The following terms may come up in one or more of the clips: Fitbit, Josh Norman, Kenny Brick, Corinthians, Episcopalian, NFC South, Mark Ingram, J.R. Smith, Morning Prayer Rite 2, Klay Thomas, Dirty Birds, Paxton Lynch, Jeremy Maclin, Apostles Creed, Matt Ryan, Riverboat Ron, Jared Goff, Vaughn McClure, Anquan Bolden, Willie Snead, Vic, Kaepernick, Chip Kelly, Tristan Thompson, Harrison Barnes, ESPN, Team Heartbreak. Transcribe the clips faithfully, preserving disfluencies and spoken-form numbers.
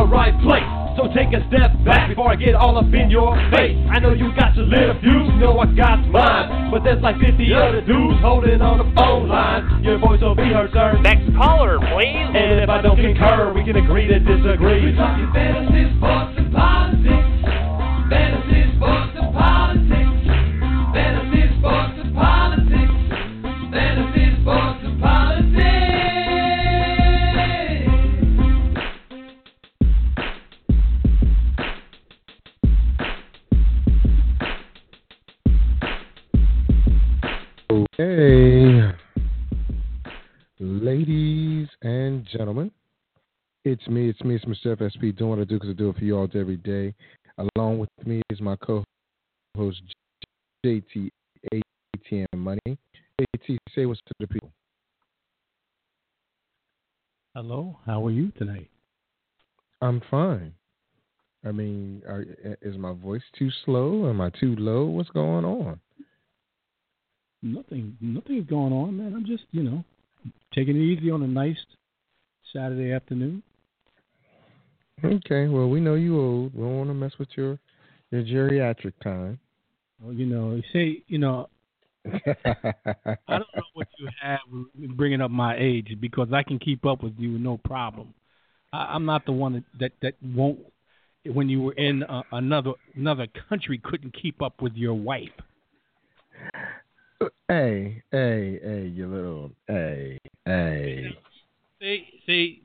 the right place. So take a step back before I get all up in your face. I know you got your little views, you know I got mine, but there's like fifty other dudes holding on the phone line. Your voice will be heard, sir. Next caller, please. And if I don't concur, we can agree to disagree. We're talking fantasy, sports, and politics. Fantasy, sports, and politics. Fantasy, sports, and politics. Fantasy, sports, and politics. Hey, ladies and gentlemen, it's me, it's me, it's Mister F S P, doing what I do because I do it for you all every day. Along with me is my co-host, J T, A T M Money. J T, say what's to the people. Hello, how are you tonight? I'm fine. I mean, are, is my voice too slow? Am I too low? What's going on? Nothing, nothing's going on, man. I'm just, you know, taking it easy on a nice Saturday afternoon. Okay, well, we know you old. We don't want to mess with your, your geriatric time. Well, you know, you say, you know, I don't know what you have with bringing up my age because I can keep up with you with no problem. I, I'm not the one that, that, that won't, when you were in uh, another another country, couldn't keep up with your wife. Hey, hey, hey, you little, hey, hey. See, see,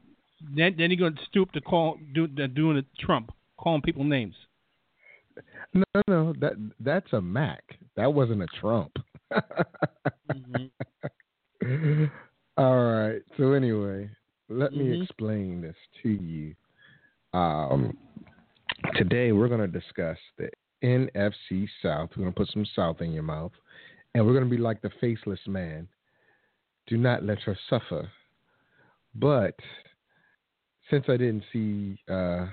then, then you're going to stoop to call, do, doing a Trump, calling people names. No, no, that that's a Mac. That wasn't a Trump. Mm-hmm. All right, so anyway, let mm-hmm. me explain this to you. Um, today we're going to discuss the N F C South. We're going to put some South in your mouth. And we're going to be like the faceless man. Do not let her suffer. But since I didn't see uh,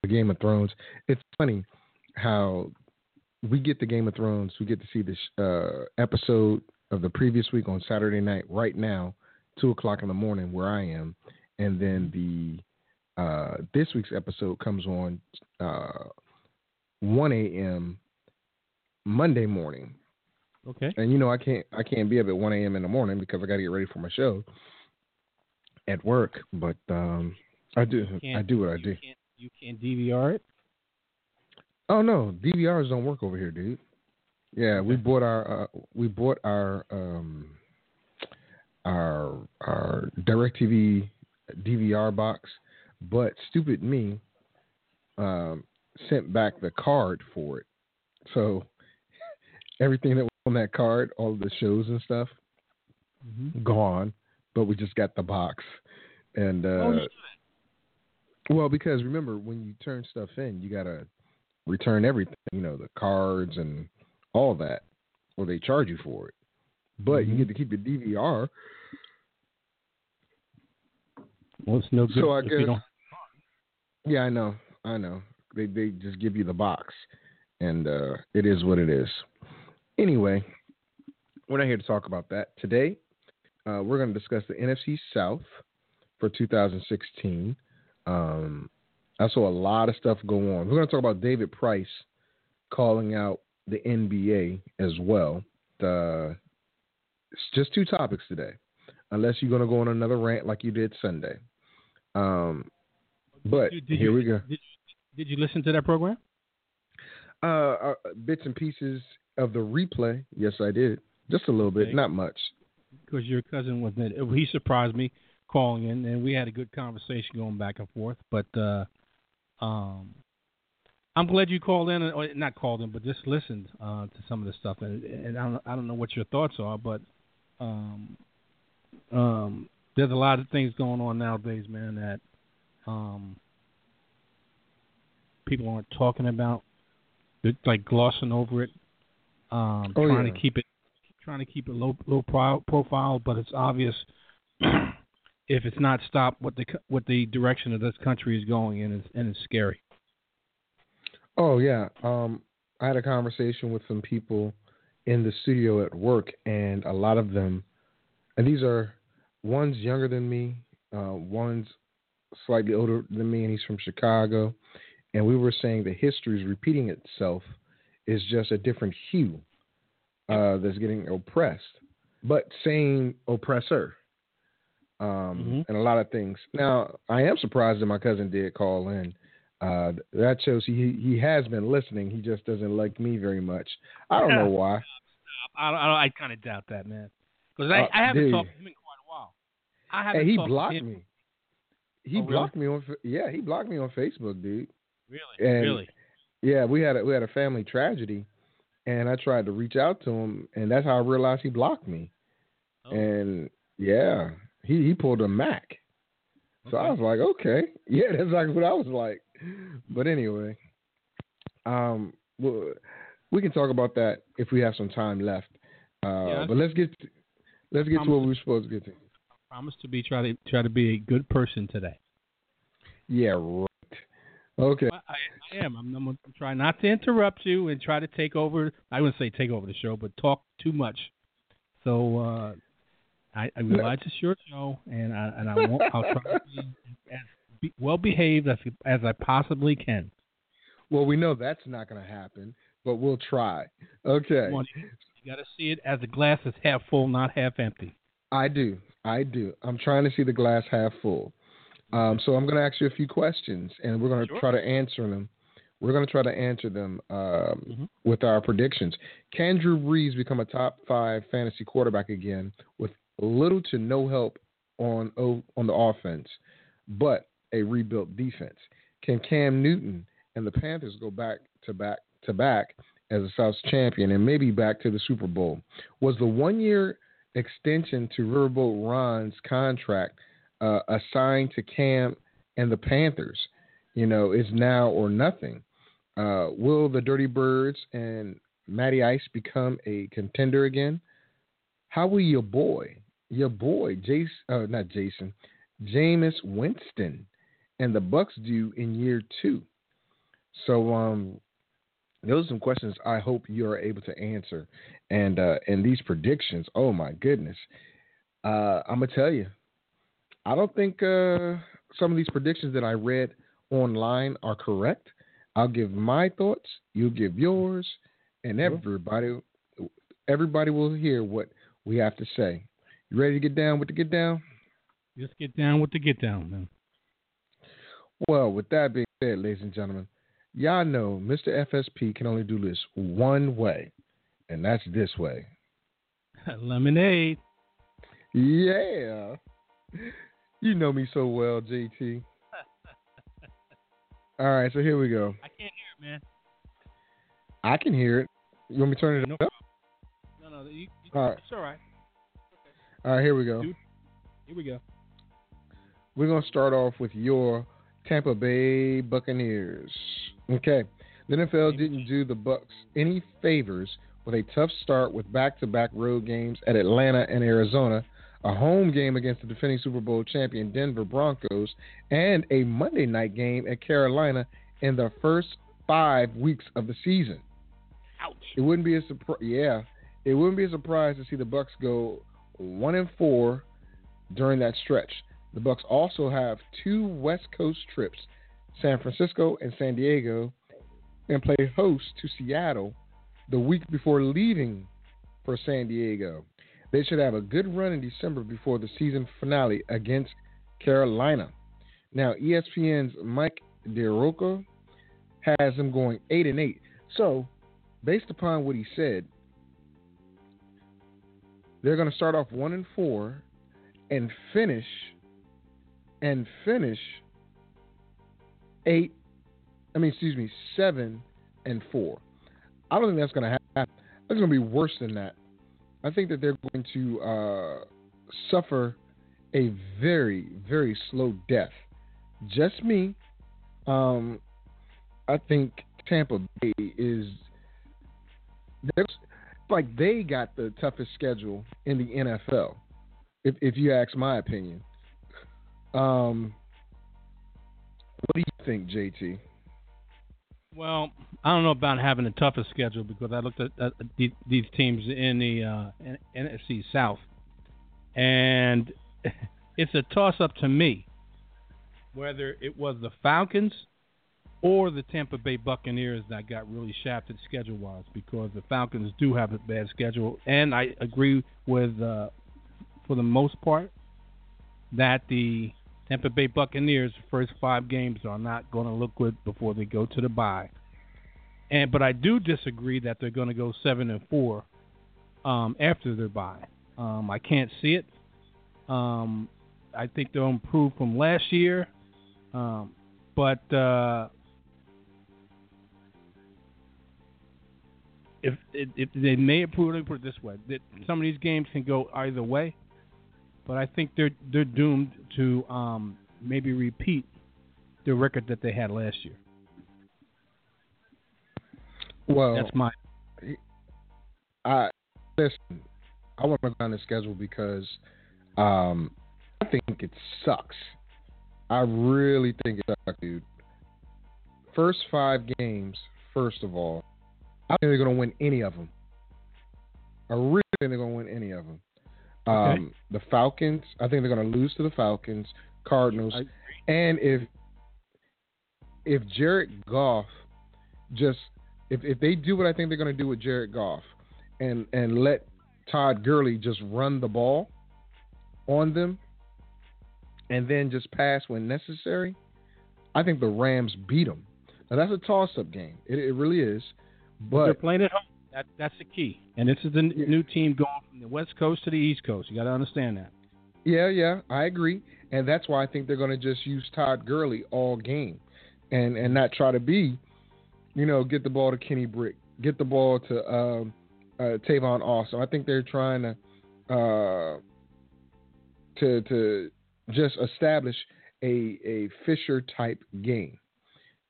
the Game of Thrones, it's funny how we get the Game of Thrones. We get to see this uh, episode of the previous week on Saturday night right now, two o'clock in the morning where I am. And then the uh, this week's episode comes on uh, one a.m. Monday morning. Okay. And you know I can't I can't be up at one a.m. in the morning because I got to get ready for my show at work. But um, I do I do what I do. Can't, you can't D V R it. Oh no, D V Rs don't work over here, dude. Yeah, okay. we bought our uh, we bought our um, our our DirecTV D V R box, but stupid me um, sent back the card for it. So everything that on that card, all of the shows and stuff, mm-hmm. gone, but we just got the box. And uh, oh, yeah. Well, because remember, when you turn stuff in, you got to return everything, you know, the cards and all that, or they charge you for it. But mm-hmm. you get to keep your D V R. Well, it's no good. So I guess, yeah, I know, I know. They, they just give you the box, and uh, it is what it is. Anyway, we're not here to talk about that. Today, uh, we're going to discuss the N F C South for two thousand sixteen. Um, I saw a lot of stuff go on. We're going to talk about David Price calling out the N B A as well. Uh, it's just two topics today, unless you're going to go on another rant like you did Sunday. Um, but did you, did here you, we go. Did you, did you listen to that program? Uh, uh, bits and pieces of the replay. Yes, I did. Just a little bit, okay. Not much. Because your cousin was in it. He surprised me calling in, and we had a good conversation going back and forth. But uh, um, I'm glad you called in, or not called in, but just listened uh, to some of the stuff. And, and I, don't, I don't know what your thoughts are, but um, um, there's a lot of things going on nowadays, man, that um, people aren't talking about. They're like glossing over it. Um, oh, trying yeah. to keep it, trying to keep it low, low pro- profile, but it's obvious if it's not stopped, what the what the direction of this country is going in, is, and it's scary. Oh yeah, um, I had a conversation with some people in the studio at work, and a lot of them, and these are one's younger than me, uh, one's slightly older than me, and he's from Chicago. And we were saying that history is repeating itself. It's just a different hue uh, that's getting oppressed, but same oppressor. Um, mm-hmm. And a lot of things. Now, I am surprised that my cousin did call in. Uh, that shows he he has been listening. He just doesn't like me very much. I don't know why. I I, I kind of doubt that, man. Because I, uh, I haven't dude. talked to him in quite a while. I haven't. Hey, he blocked him. me. He oh, blocked really? me on yeah. He blocked me on Facebook, dude. Really? And really? Yeah, we had a, we had a family tragedy, and I tried to reach out to him, and that's how I realized he blocked me. Oh. And yeah, he he pulled a Mac. So okay. I was like, okay, yeah, that's like what I was like. But anyway, um, well, we can talk about that if we have some time left. Uh, yeah, but let's get to, let's get to what we were supposed to get to. I promise to be try to try to be a good person today. Yeah, right. Okay. I, I am. I'm, I'm going to try not to interrupt you and try to take over. I wouldn't say take over the show, but talk too much. So uh, I, I realize it's your show, and I, and I won't. I'll try to be as be, well behaved as, as I possibly can. Well, we know that's not going to happen, but we'll try. Okay. You, you got to see it as the glass is half full, not half empty. I do. I do. I'm trying to see the glass half full. Um, so I'm going to ask you a few questions, and we're going to sure. try to answer them. We're going to try to answer them um, mm-hmm. with our predictions. Can Drew Brees become a top five fantasy quarterback again with little to no help on on the offense, but a rebuilt defense? Can Cam Newton and the Panthers go back to back to back as a South champion and maybe back to the Super Bowl? Was the one-year extension to Riverboat Ron's contract Uh, assigned to Cam and the Panthers, you know, is now or nothing? Uh, will the Dirty Birds and Matty Ice become a contender again? How will your boy, your boy, Jason, uh, not Jason, Jameis Winston and the Bucks do in year two? So um, those are some questions I hope you are able to answer. And, uh, and these predictions, oh my goodness. Uh, I'm going to tell you, I don't think uh, some of these predictions that I read online are correct. I'll give my thoughts, you give yours, and everybody everybody will hear what we have to say. You ready to get down with the get down? Just get down with the get down, man. Well, with that being said, ladies and gentlemen, y'all know Mister F S P can only do this one way, and that's this way. Lemonade. Yeah. You know me so well, J T. All right, so here we go. I can't hear it, man. I can hear it. You want me to turn it no up? Problem. No, no. You, you, all right. It's all right. Okay. All right, here we go. Dude, here we go. We're going to start off with your Tampa Bay Buccaneers. Okay. The N F L didn't do the Bucs any favors with a tough start with back-to-back road games at Atlanta and Arizona, a home game against the defending Super Bowl champion Denver Broncos, and a Monday night game at Carolina in the first five weeks of the season. Ouch! It wouldn't be a surprise. Yeah, it wouldn't be a surprise to see the Bucs go one and four during that stretch. The Bucs also have two West Coast trips, San Francisco and San Diego, and play host to Seattle the week before leaving for San Diego. They should have a good run in December before the season finale against Carolina. Now, E S P N's Mike DeRocco has them going eight and eight. So, based upon what he said, they're going to start off one and four and finish and finish eight. I mean, excuse me, seven and four. I don't think that's going to happen. That's going to be worse than that. I think that they're going to uh, suffer a very, very slow death. Just me. Um, I think Tampa Bay is like they got the toughest schedule in the N F L, if, if you ask my opinion. Um, what do you think, J T? Well, I don't know about having the toughest schedule because I looked at uh, these teams in the uh, N F C South, and it's a toss-up to me. whether it was the Falcons or the Tampa Bay Buccaneers that got really shafted schedule-wise, because the Falcons do have a bad schedule. And I agree with, uh, for the most part, that the Tampa Bay Buccaneers' first five games are not going to look good before they go to the bye. And but I do disagree that they're going to go seven and four um, after their bye. Um, I can't see it. Um, I think they'll improve from last year, um, but uh, if, if, if they may improve, let me put it this way: that some of these games can go either way. But I think they're they're doomed to um, maybe repeat the record that they had last year. Well, that's my. I listen. I want to go on the schedule because um, I think it sucks. I really think it sucks, dude. First five games. First of all, I don't think they're going to win any of them. I really think they're going to win any of them. Okay. Um, the Falcons, I think they're going to lose to the Falcons, Cardinals. And if if Jared Goff just if, if they do what I think they're going to do with Jared Goff and, and let Todd Gurley just run the ball on them and then just pass when necessary, I think the Rams beat them. Now, that's a toss-up game. It, it really is. But they're playing at home. That, that's the key. And this is the n- new team going from the West Coast to the East Coast. You got to understand that. Yeah, yeah, I agree. And that's why I think they're going to just use Todd Gurley all game and, and not try to be, you know, get the ball to Kenny Brick, get the ball to um, uh, Tavon Austin. I think they're trying to uh, to to just establish a, a Fisher-type game.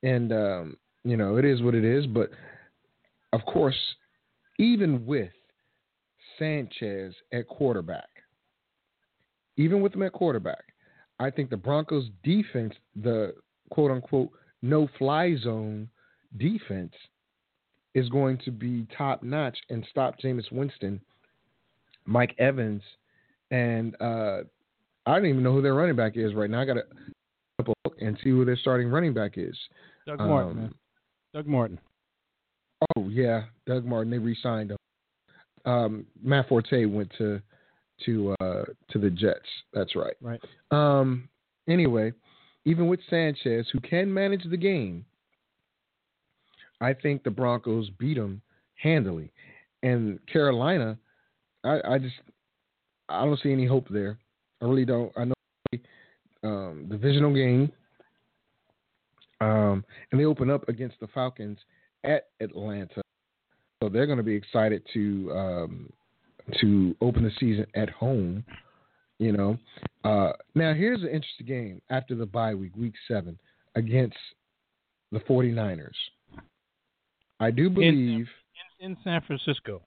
And, um, you know, it is what it is. But, of course, even with Sanchez at quarterback, even with him at quarterback, I think the Broncos' defense, the quote-unquote no-fly zone defense, is going to be top-notch and stop Jameis Winston, Mike Evans, and uh, I don't even know who their running back is right now. I got to open up a book and see who their starting running back is. Doug um, Martin, man. Doug Martin. Oh, yeah, Doug Martin. They re-signed him. Um, Matt Forte went to to uh, to the Jets. That's right. Right. Um, anyway, even with Sanchez, who can manage the game, I think the Broncos beat him handily. And Carolina, I, I just I don't see any hope there. I really don't. I know they, um, divisional game, um, and they open up against the Falcons at Atlanta, so they're going to be excited to um, to open the season at home. You know, uh, now here's an interesting game after the bye week, week seven, against the 49ers. I do believe in, in, in San Francisco.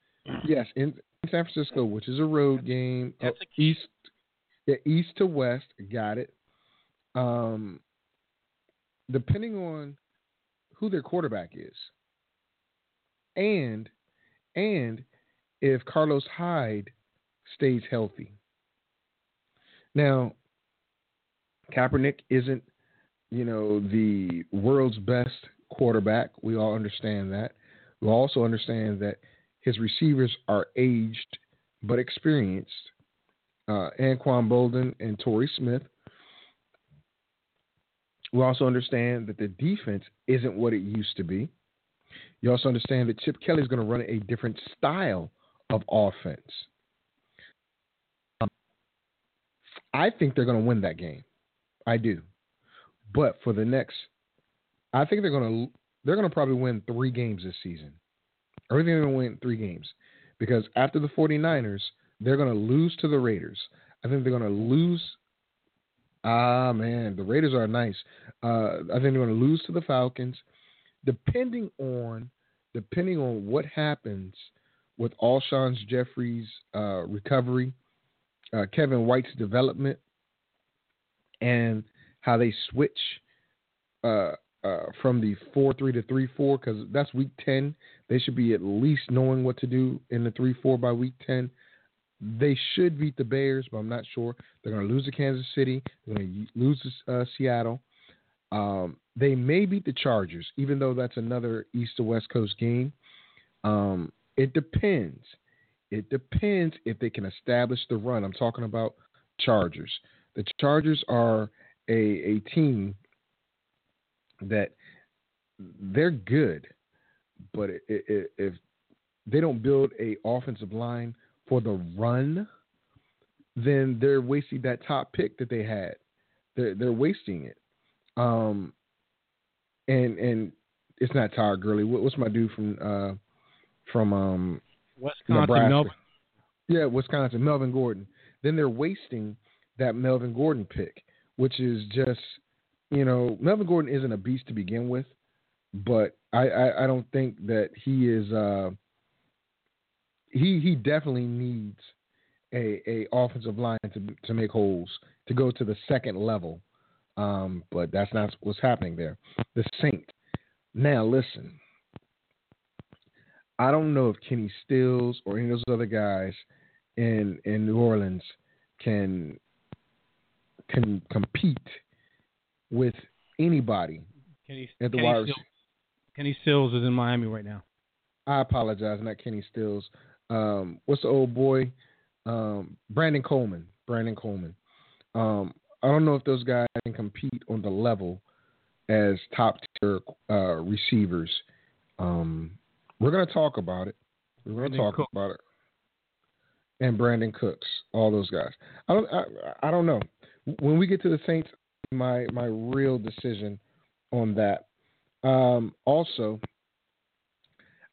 Yes, in, in San Francisco, which is a road game. That's a key. East, yeah, east to west. Got it. Um, depending on who their quarterback is. And and if Carlos Hyde stays healthy. Now, Kaepernick isn't, you know, the world's best quarterback. We all understand that. We also understand that his receivers are aged but experienced. Uh, Anquan Bolden and Torrey Smith. We also understand that the defense isn't what it used to be. You also understand that Chip Kelly is going to run a different style of offense. Um, I think they're going to win that game. I do. But for the next, I think they're going to they're going to probably win three games this season. I think they're going to win three games because after the 49ers, they're going to lose to the Raiders. I think they're going to lose. Ah, man, the Raiders are nice. Uh, I think they're going to lose to the Falcons. Depending on depending on what happens with Alshon Jeffrey's uh, recovery, uh, Kevin White's development, and how they switch uh, uh, from the four three to three four, because that's week ten. They should be at least knowing what to do in the three four by week ten. They should beat the Bears, but I'm not sure. They're going to lose to Kansas City. They're going to lose to uh, Seattle. Um, they may beat the Chargers, even though that's another East to West Coast game. Um, it depends. It depends if they can establish the run. I'm talking about Chargers. The Chargers are a, a team that they're good, but it, it, if they don't build a offensive line for the run, then they're wasting that top pick that they had. They're, they're wasting it. Um, and and it's not Todd Gurley. What, what's my dude from uh, from um, Wisconsin? Nebraska. Melvin. Yeah, Wisconsin. Melvin Gordon. Then they're wasting that Melvin Gordon pick, which is just, you know, Melvin Gordon isn't a beast to begin with, but I, I, I don't think that he is. Uh, he he definitely needs a a offensive line to to make holes, to go to the second level. Um, but that's not what's happening there. The Saints. Now, listen. I don't know if Kenny Stills or any of those other guys in in New Orleans can can compete with anybody Kenny, at the Kenny wide receiver. Kenny Stills is in Miami right now. I apologize, not Kenny Stills. Um, what's the old boy? Um, Brandon Coleman. Brandon Coleman. Um, I don't know if those guys can compete on the level as top-tier uh, receivers. Um, we're going to talk about it. We're going to talk Cook. about it. And Brandon Cooks, all those guys. I don't, I, I don't know. When we get to the Saints, my my real decision on that. Um, also,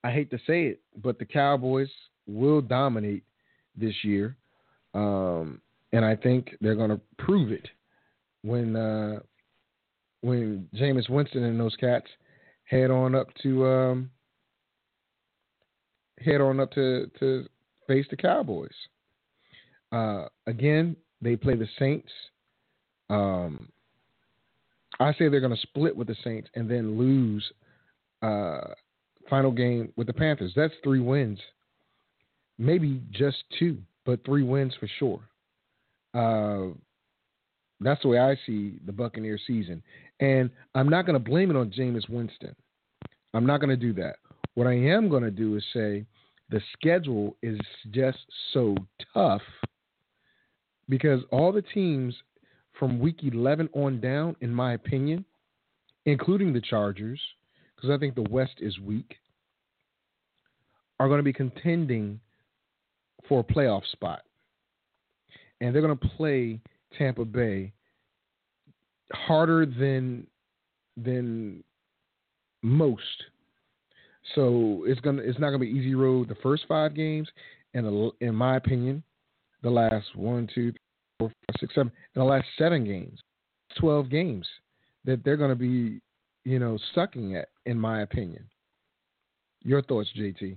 I hate to say it, but the Cowboys will dominate this year. Um, and I think they're going to prove it. When uh, when Jameis Winston and those cats head on up to um, head on up to, to face the Cowboys uh, again, they play the Saints. Um, I say they're going to split with the Saints and then lose uh, final game with the Panthers. That's three wins, maybe just two, but three wins for sure. Uh, That's the way I see the Buccaneer season. And I'm not going to blame it on Jameis Winston. I'm not going to do that. What I am going to do is say the schedule is just so tough because all the teams from week eleven on down, in my opinion, including the Chargers, because I think the West is weak, are going to be contending for a playoff spot. And they're going to play Tampa Bay harder than than most, so it's gonna it's not gonna be easy road the first five games, and the, in my opinion, the last one, two, three, four, five, six, seven, and the last seven games, twelve games that they're gonna be, you know, sucking at, in my opinion. Your thoughts, J T?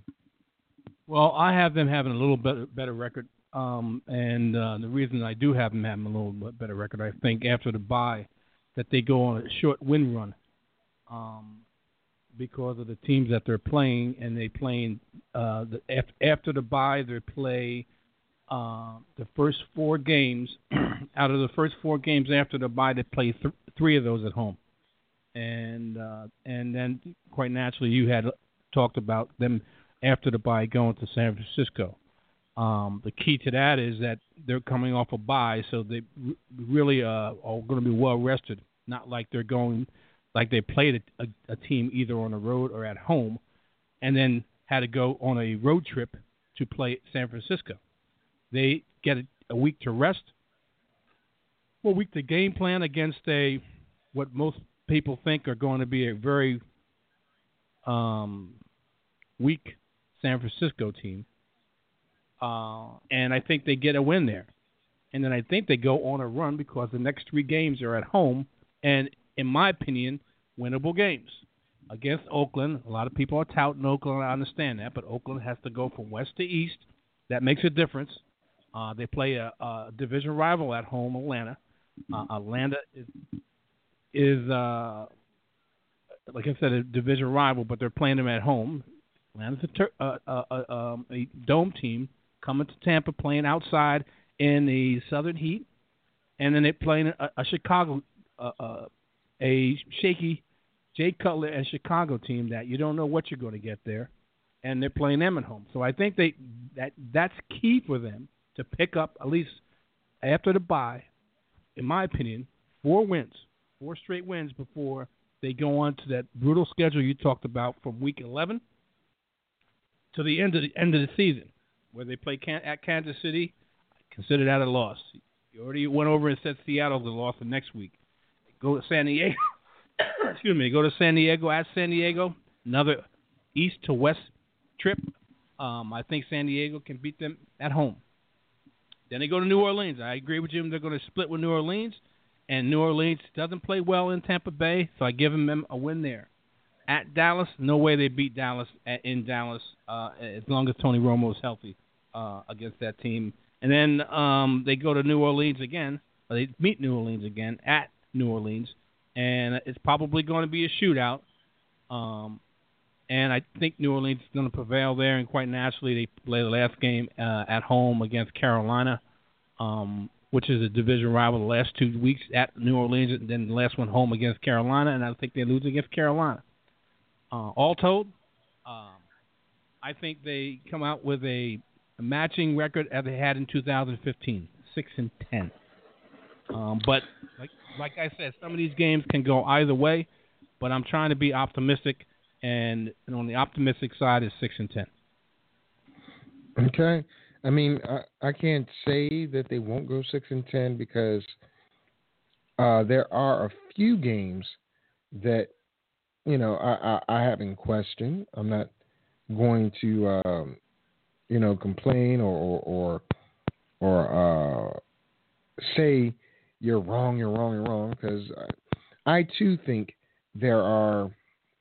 Well, I have them having a little better better record. Um, and uh, the reason I do have them having a little bit better record, I think, after the bye, that they go on a short win run um, because of the teams that they're playing, and they playing uh, the, after the bye, they play uh, the first four games. Out of the first four games after the bye, they play th- three of those at home, and uh, and then quite naturally, you had talked about them after the bye going to San Francisco. Um, the key to that is that they're coming off a bye, so they r- really uh, are going to be well rested. Not like they're going, like they played a, a, a team either on the road or at home, and then had to go on a road trip to play San Francisco. They get a, a week to rest, a week to game plan against a what most people think are going to be a very um, weak San Francisco team. Uh, and I think they get a win there. And then I think they go on a run because the next three games are at home and, in my opinion, winnable games. Against Oakland, a lot of people are touting Oakland. I understand that, but Oakland has to go from west to east. That makes a difference. Uh, they play a, a division rival at home, Atlanta. Uh, Atlanta is, is uh, like I said, a division rival, but they're playing them at home. Atlanta's a, ter- uh, uh, uh, um, a dome team. coming to Tampa, playing outside in the Southern Heat, and then they're playing a, a Chicago, uh, uh, a shaky Jay Cutler and Chicago team that you don't know what you're going to get there, and they're playing them at home. So I think they that that's key for them to pick up, at least after the bye, in my opinion, four wins, four straight wins before they go on to that brutal schedule you talked about from week eleven to the end of the end of the season, where they play can- at Kansas City. I consider that a loss. You already went over and said Seattle's a loss the next week. They go to San Diego. Excuse me. Go to San Diego at San Diego. Another east to west trip. Um, I think San Diego can beat them at home. Then they go to New Orleans. I agree with you. They're going to split with New Orleans. And New Orleans doesn't play well in Tampa Bay, so I give them a win there. At Dallas, no way they beat Dallas at, in Dallas uh, as long as Tony Romo is healthy uh, against that team. And then um, they go to New Orleans again. Or they meet New Orleans again at New Orleans. And it's probably going to be a shootout. Um, and I think New Orleans is going to prevail there. And quite naturally, they play the last game uh, at home against Carolina, um, which is a division rival the last two weeks at New Orleans, and then the last one home against Carolina, and I think they lose against Carolina. Uh, all told, um, I think they come out with a, a matching record as they had in two thousand fifteen, six and ten. Um, but like, like I said, some of these games can go either way, but I'm trying to be optimistic, and, and on the optimistic side is six and ten. Okay. I mean, I, I can't say that they won't go six and ten because uh, there are a few games that, you know, I, I, I haven't questioned. I'm not going to, um, you know, complain or or or, or uh, say you're wrong, you're wrong, you're wrong because I, I too think there are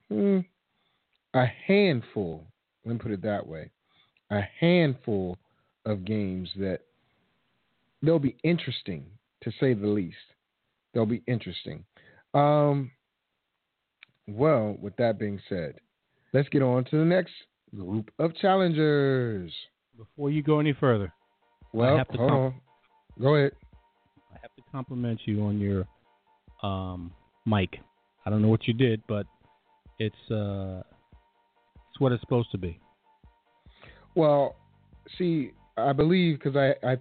hmm, a handful. Let me put it that way, a handful of games that they'll be interesting, to say the least. They'll be interesting. Um, well, with that being said, let's get on to the next group of challengers. Before you go any further, well, I have to hold compl- on. Go ahead. I have to compliment you on your um, mic. I don't know what you did, but it's uh, it's what it's supposed to be. Well, see, I believe because I, I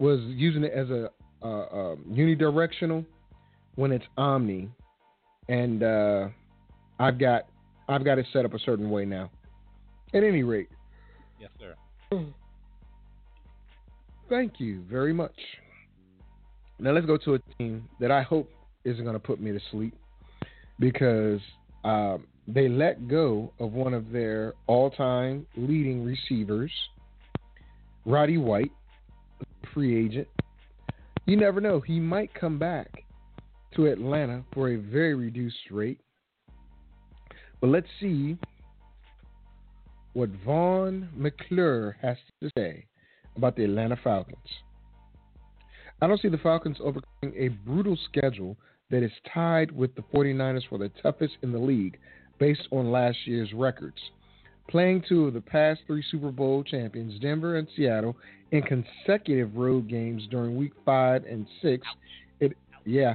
was using it as a, a, a unidirectional when it's omni, and uh, I've got I've got it set up a certain way now. At any rate, yes, sir. Thank you very much. Now let's go to a team that I hope isn't going to put me to sleep because um, they let go of one of their all-time leading receivers. Roddy White, free agent. You never know. He might come back to Atlanta for a very reduced rate. But let's see what Vaughn McClure has to say about the Atlanta Falcons. I don't see the Falcons overcoming a brutal schedule that is tied with the 49ers for the toughest in the league based on last year's records. Playing two of the past three Super Bowl champions, Denver and Seattle, in consecutive road games during week five and six, it yeah,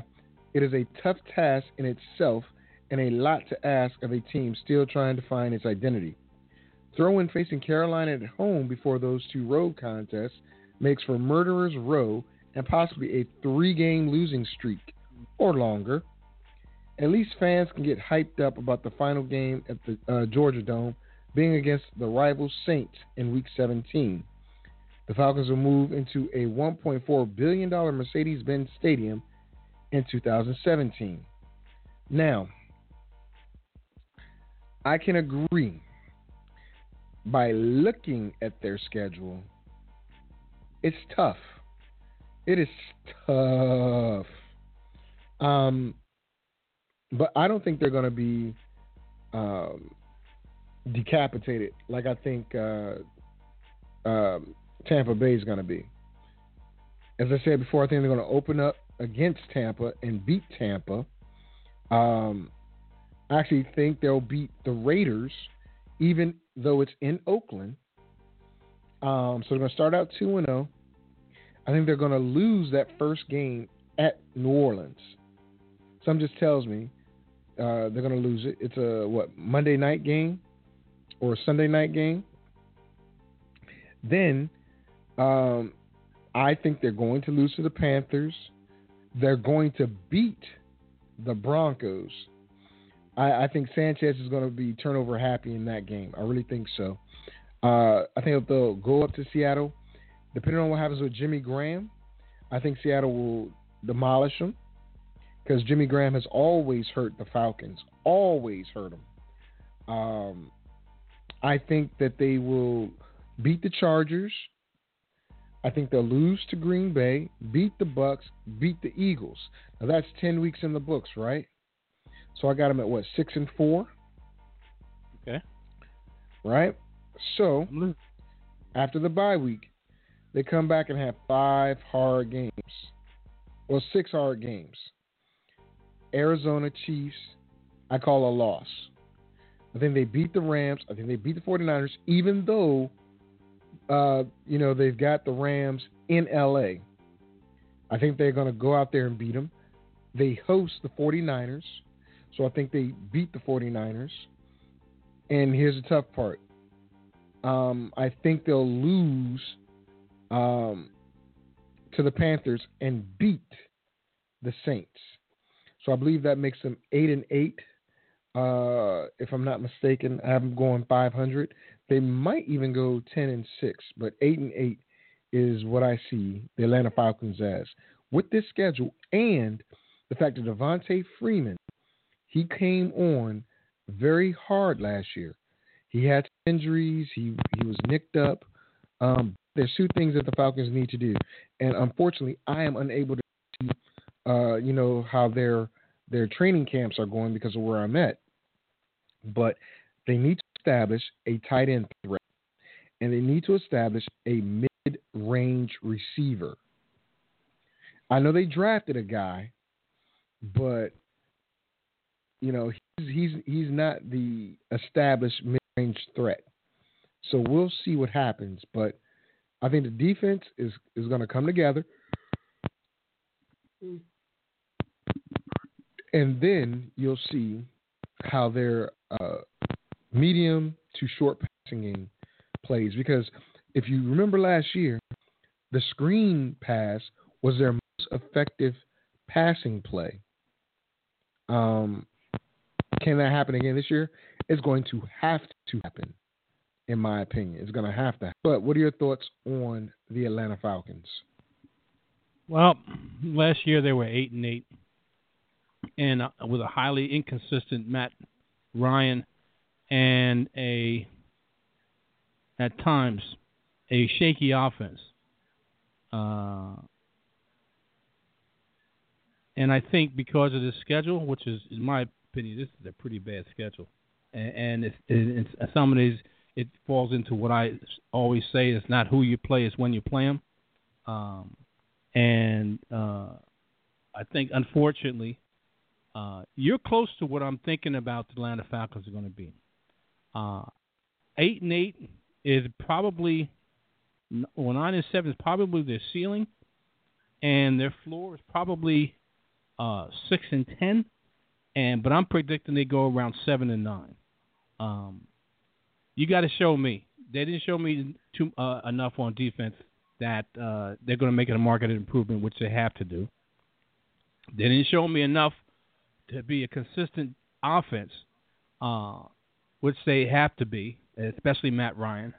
it is a tough task in itself and a lot to ask of a team still trying to find its identity. Throw in facing Carolina at home before those two road contests makes for Murderers Row and possibly a three-game losing streak or longer. At least fans can get hyped up about the final game at the uh, Georgia Dome, being against the rival Saints in Week seventeen. The Falcons will move into a one point four billion dollars Mercedes-Benz Stadium in two thousand seventeen. Now, I can agree by looking at their schedule, it's tough. It is tough. Um, but I don't think they're going to be... Um, decapitated like I think uh, uh, Tampa Bay is going to be. As I said before, I think they're going to open up against Tampa and beat Tampa. Um, I actually think they'll beat the Raiders, even though it's in Oakland. Um, so they're going to start out two and oh. I think they're going to lose that first game at New Orleans. Some just tells me uh, they're going to lose it. It's a, what, Monday night game or Sunday night game. Then um, I think they're going to lose to the Panthers. They're going to beat the Broncos. I, I think Sanchez is going to be turnover happy in that game. I really think so. Uh, I think if they'll go up to Seattle, depending on what happens with Jimmy Graham, I think Seattle will demolish them because Jimmy Graham has always hurt the Falcons, always hurt them. Um, I think that they will beat the Chargers. I think they'll lose to Green Bay, beat the Bucks, beat the Eagles. Now that's ten weeks in the books, right? So I got them at what, six and four? Okay. Right? So after the bye week, they come back and have five hard games. Well, six hard games. Arizona Chiefs, I call a loss. I think they beat the Rams. I think they beat the 49ers, even though Uh, you know, they've got the Rams in L A. I think they're going to go out there and beat them. They host the 49ers, so I think they beat the 49ers. And here's the tough part. Um, I think they'll lose um, to the Panthers and beat the Saints. So I believe that makes them eight and eight. Uh, if I'm not mistaken, I'm going five hundred. They might even go ten and six, but eight and eight is what I see the Atlanta Falcons as with this schedule and the fact that Devontae Freeman, he came on very hard last year. He had injuries. He, he was nicked up. Um, there's two things that the Falcons need to do. And unfortunately, I am unable to see, uh, you know, how their, their training camps are going because of where I'm at. But they need to establish a tight end threat, and they need to establish a mid-range receiver. I know they drafted a guy, but you know he's he's he's not the established mid-range threat. So we'll see what happens. But I think the defense is is going to come together, and then you'll see how their uh, medium to short passing game plays. Because if you remember last year, the screen pass was their most effective passing play. Um, can that happen again this year? It's going to have to happen, in my opinion. It's going to have to happen. But what are your thoughts on the Atlanta Falcons? Well, last year they were eight and eight. And with a highly inconsistent Matt Ryan and a, at times, a shaky offense. Uh, and I think because of this schedule, which is, in my opinion, this is a pretty bad schedule. And, and it's, it's, some of these, it falls into what I always say, it's not who you play, it's when you play them. Um, and uh, I think, unfortunately, Uh, you're close to what I'm thinking about the Atlanta Falcons are going to be. Uh, eight and eight is probably, well, nine and seven is probably their ceiling, and their floor is probably uh, six and ten. And but I'm predicting they go around seven and nine. Um, you got to show me. They didn't show me too, uh, enough on defense that uh, they're going to make it a market improvement, which they have to do. They didn't show me enough to be a consistent offense, uh, which they have to be, especially Matt Ryan,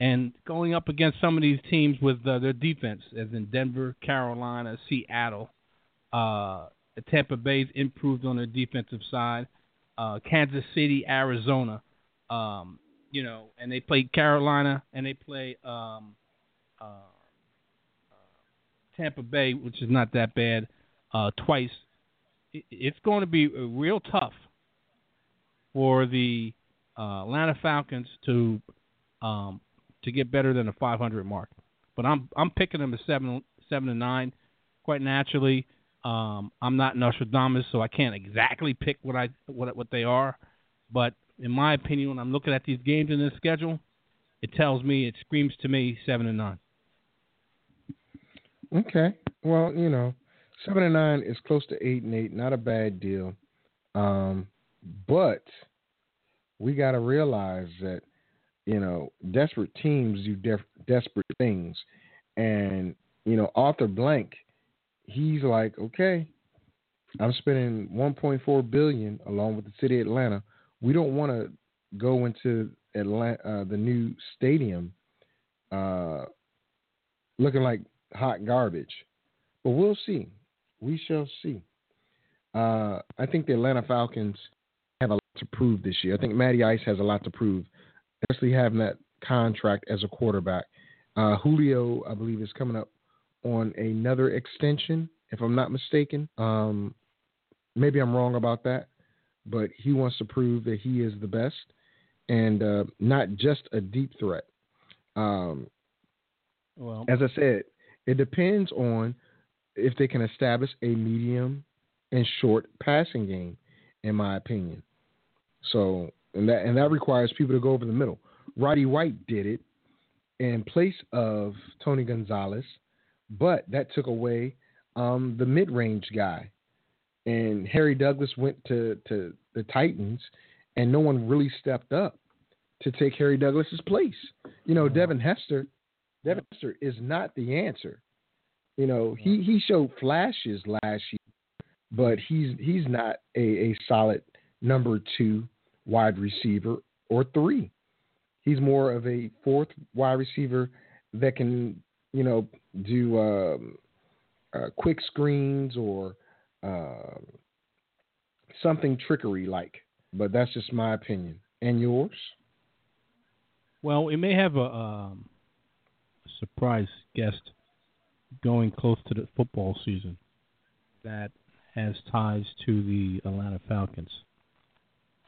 and going up against some of these teams with uh, their defense, as in Denver, Carolina, Seattle, uh, Tampa Bay's improved on their defensive side, uh, Kansas City, Arizona, um, you know, and they play Carolina and they play um, uh, uh, Tampa Bay, which is not that bad, uh, twice. It's going to be real tough for the uh, Atlanta Falcons to um, to get better than a five hundred mark. But I'm I'm picking them at seven seven and nine, quite naturally. Um, I'm not Nostradamus, so I can't exactly pick what I what what they are. But in my opinion, when I'm looking at these games in this schedule, it tells me, it screams to me, seven and nine. Okay. Well, you know, seven and nine is close to eight and eight. Not a bad deal. Um, but we got to realize that, you know, desperate teams do def- desperate things. And, you know, Arthur Blank, he's like, okay, I'm spending one point four billion dollars along with the city of Atlanta. We don't want to go into Atlanta, uh, the new stadium uh, looking like hot garbage. But we'll see. We shall see. Uh, I think the Atlanta Falcons have a lot to prove this year. I think Matty Ice has a lot to prove, especially having that contract as a quarterback. Uh, Julio, I believe, is coming up on another extension, if I'm not mistaken. Um, maybe I'm wrong about that, but he wants to prove that he is the best and uh, not just a deep threat. Um, well, as I said, it depends on if they can establish a medium and short passing game, in my opinion. So, and that and that requires people to go over the middle. Roddy White did it in place of Tony Gonzalez, but that took away um, the mid-range guy. And Harry Douglas went to, to the Titans, and no one really stepped up to take Harry Douglas's place. You know, Devin Hester, Devin Hester is not the answer. You know, he, he showed flashes last year, but he's he's not a, a solid number two wide receiver or three. He's more of a fourth wide receiver that can, you know, do um, uh, quick screens or uh, something trickery-like. But that's just my opinion. And yours? Well, we may have a, um, a surprise guest going close to the football season that has ties to the Atlanta Falcons.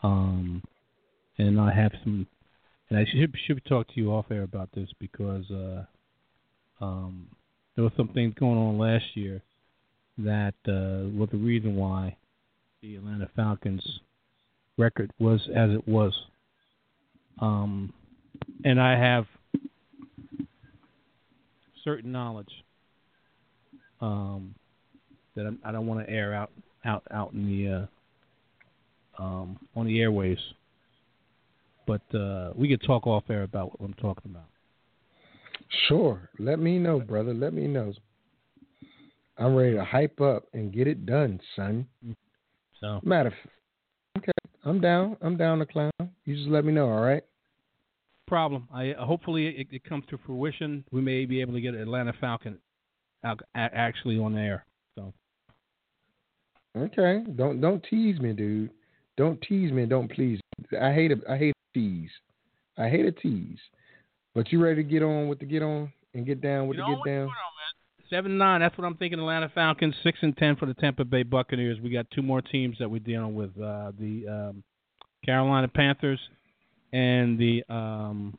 Um, and I have some, and I should, should talk to you off air about this because uh, um, there were some things going on last year that uh, were the reason why the Atlanta Falcons record was as it was. Um, and I have certain knowledge um, that I don't want to air out, out, out in the uh, um, on the airways. But uh, we could talk off air about what I'm talking about. Sure. Let me know, brother. Let me know. I'm ready to hype up and get it done, son. So matter of fact, okay, I'm down. I'm down to clown. You just let me know, all right? Problem. I hopefully it, it comes to fruition. We may be able to get Atlanta Falcon out, actually on the air. So okay, don't don't tease me, dude. Don't tease me. Don't please. I hate a I hate a tease. I hate a tease. But you ready to get on with the get on and get down with you the get down? On, Seven nine. That's what I'm thinking. Atlanta Falcons six and ten for the Tampa Bay Buccaneers. We got two more teams that we're dealing with: uh, the um, Carolina Panthers and the um,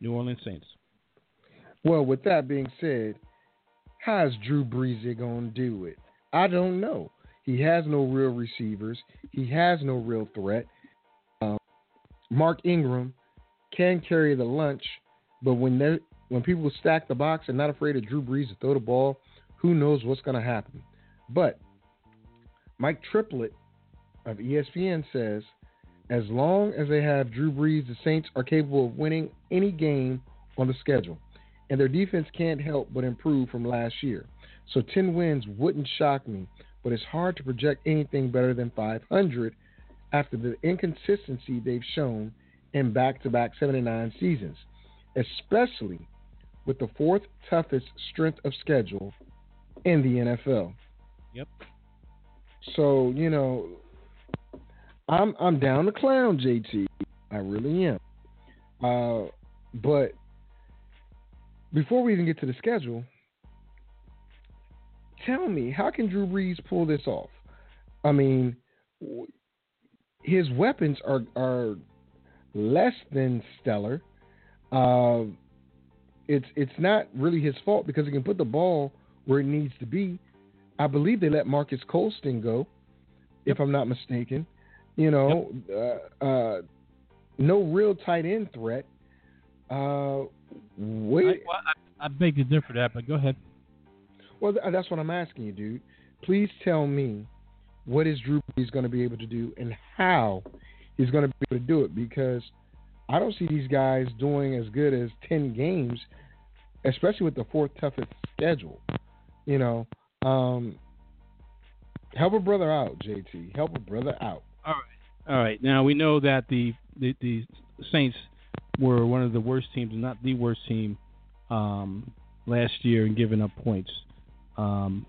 New Orleans Saints. Well, with that being said, how's Drew Brees gonna do it? I don't know. He has no real receivers. He has no real threat. Um, Mark Ingram can carry the lunch, but when they, when people stack the box and not afraid of Drew Brees to throw the ball, who knows what's going to happen? But Mike Triplett of E S P N says, as long as they have Drew Brees, the Saints are capable of winning any game on the schedule, and their defense can't help but improve from last year. So ten wins wouldn't shock me, but it's hard to project anything better than five hundred after the inconsistency they've shown in back-to-back seventy-nine seasons, especially with the fourth toughest strength of schedule in the N F L. Yep. So, you know, I'm I'm down to clown, J T. I really am. Uh, but before we even get to the schedule, tell me, how can Drew Brees pull this off? I mean, his weapons are are less than stellar. Uh, it's it's not really his fault because he can put the ball where it needs to be. I believe they let Marques Colston go, if I'm not mistaken. You know, yep. uh, uh, no real tight end threat. Uh, we. I, well, I, I beg to differ that, but go ahead. Well, th- that's what I'm asking you, dude. Please tell me what is Drew Brees going to be able to do and how he's going to be able to do it, because I don't see these guys doing as good as ten games, especially with the fourth toughest schedule. You know, um, help a brother out, J T. Help a brother out. All right. All right. Now, we know that the, the, the Saints were one of the worst teams, not the worst team, um, last year in giving up points. Um,